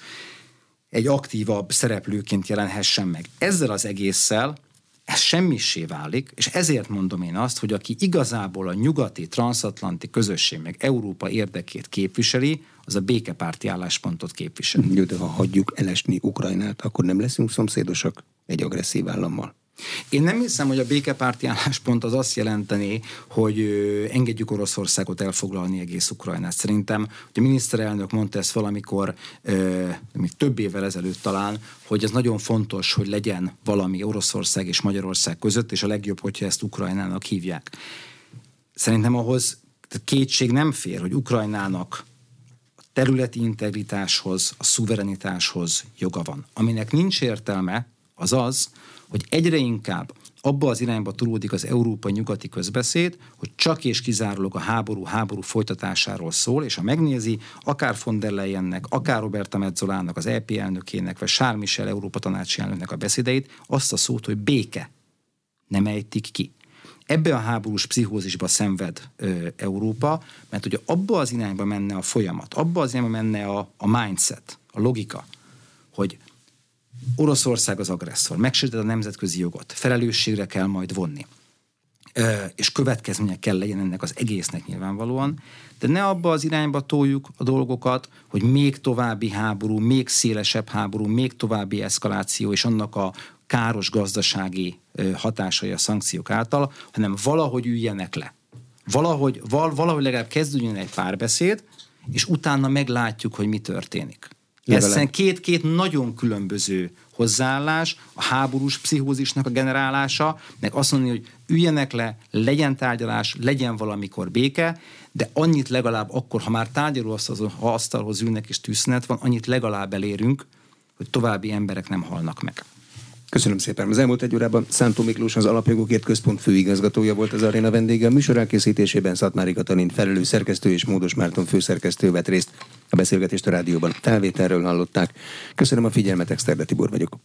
egy aktívabb szereplőként jelenhessen meg. Ezzel az egésszel ez semmissé válik, és ezért mondom én azt, hogy aki igazából a nyugati, transatlanti közösség, meg Európa érdekét képviseli, az a békepárti álláspontot képviseli. Jó, de ha hagyjuk elesni Ukrajnát, akkor nem leszünk szomszédosak egy agresszív állammal. Én nem hiszem, hogy a békepárti álláspont az azt jelenteni, hogy engedjük Oroszországot elfoglalni egész Ukrajnát. Szerintem, hogy a miniszterelnök mondta ezt valamikor, még több évvel ezelőtt talán, hogy ez nagyon fontos, hogy legyen valami Oroszország és Magyarország között, és a legjobb, hogyha ezt Ukrajnának hívják. Szerintem ahhoz kétség nem fér, hogy Ukrajnának területi integritáshoz, a szuverenitáshoz joga van. Aminek nincs értelme, az az, hogy egyre inkább abba az irányba tolódik az európai nyugati közbeszéd, hogy csak és kizárólag a háború háború folytatásáról szól, és ha megnézi, akár von der Leyennek, akár Roberta Metzolának, az é pé elnökének, vagy Charles Michel Európa tanácsi elnöknek a beszédeit, azt a szót, hogy béke, nem ejtik ki. Ebbe a háborús pszichózisba szenved ö, Európa, mert ugye abba az irányba menne a folyamat, abba az irányba menne a, a mindset, a logika, hogy Oroszország az agresszor, megsértett a nemzetközi jogot, felelősségre kell majd vonni, Ö, és következménye kell legyen ennek az egésznek nyilvánvalóan, de ne abba az irányba toljuk a dolgokat, hogy még további háború, még szélesebb háború, még további eszkaláció, és annak a káros gazdasági hatásai a szankciók által, hanem valahogy üljenek le. Valahogy, val, valahogy legalább kezdődjön egy párbeszéd, és utána meglátjuk, hogy mi történik. Ezzel két-két nagyon különböző hozzáállás, a háborús pszichózisnak a generálása, meg azt mondani, hogy üljenek le, legyen tárgyalás, legyen valamikor béke, de annyit legalább akkor, ha már tárgyaló asztalhoz ülnek és tűzszünet van, annyit legalább elérünk, hogy további emberek nem halnak meg. Köszönöm szépen. Az elmúlt egy órában Szántó Miklós, az Alapjogokért Központ főigazgatója volt az aréna vendége. A műsor elkészítésében Szatmári Katalin felelős szerkesztő és Módos Márton főszerkesztő vett részt. A beszélgetést a rádióban felvételről hallották. Köszönöm a figyelmet, Exterde Tibor vagyok.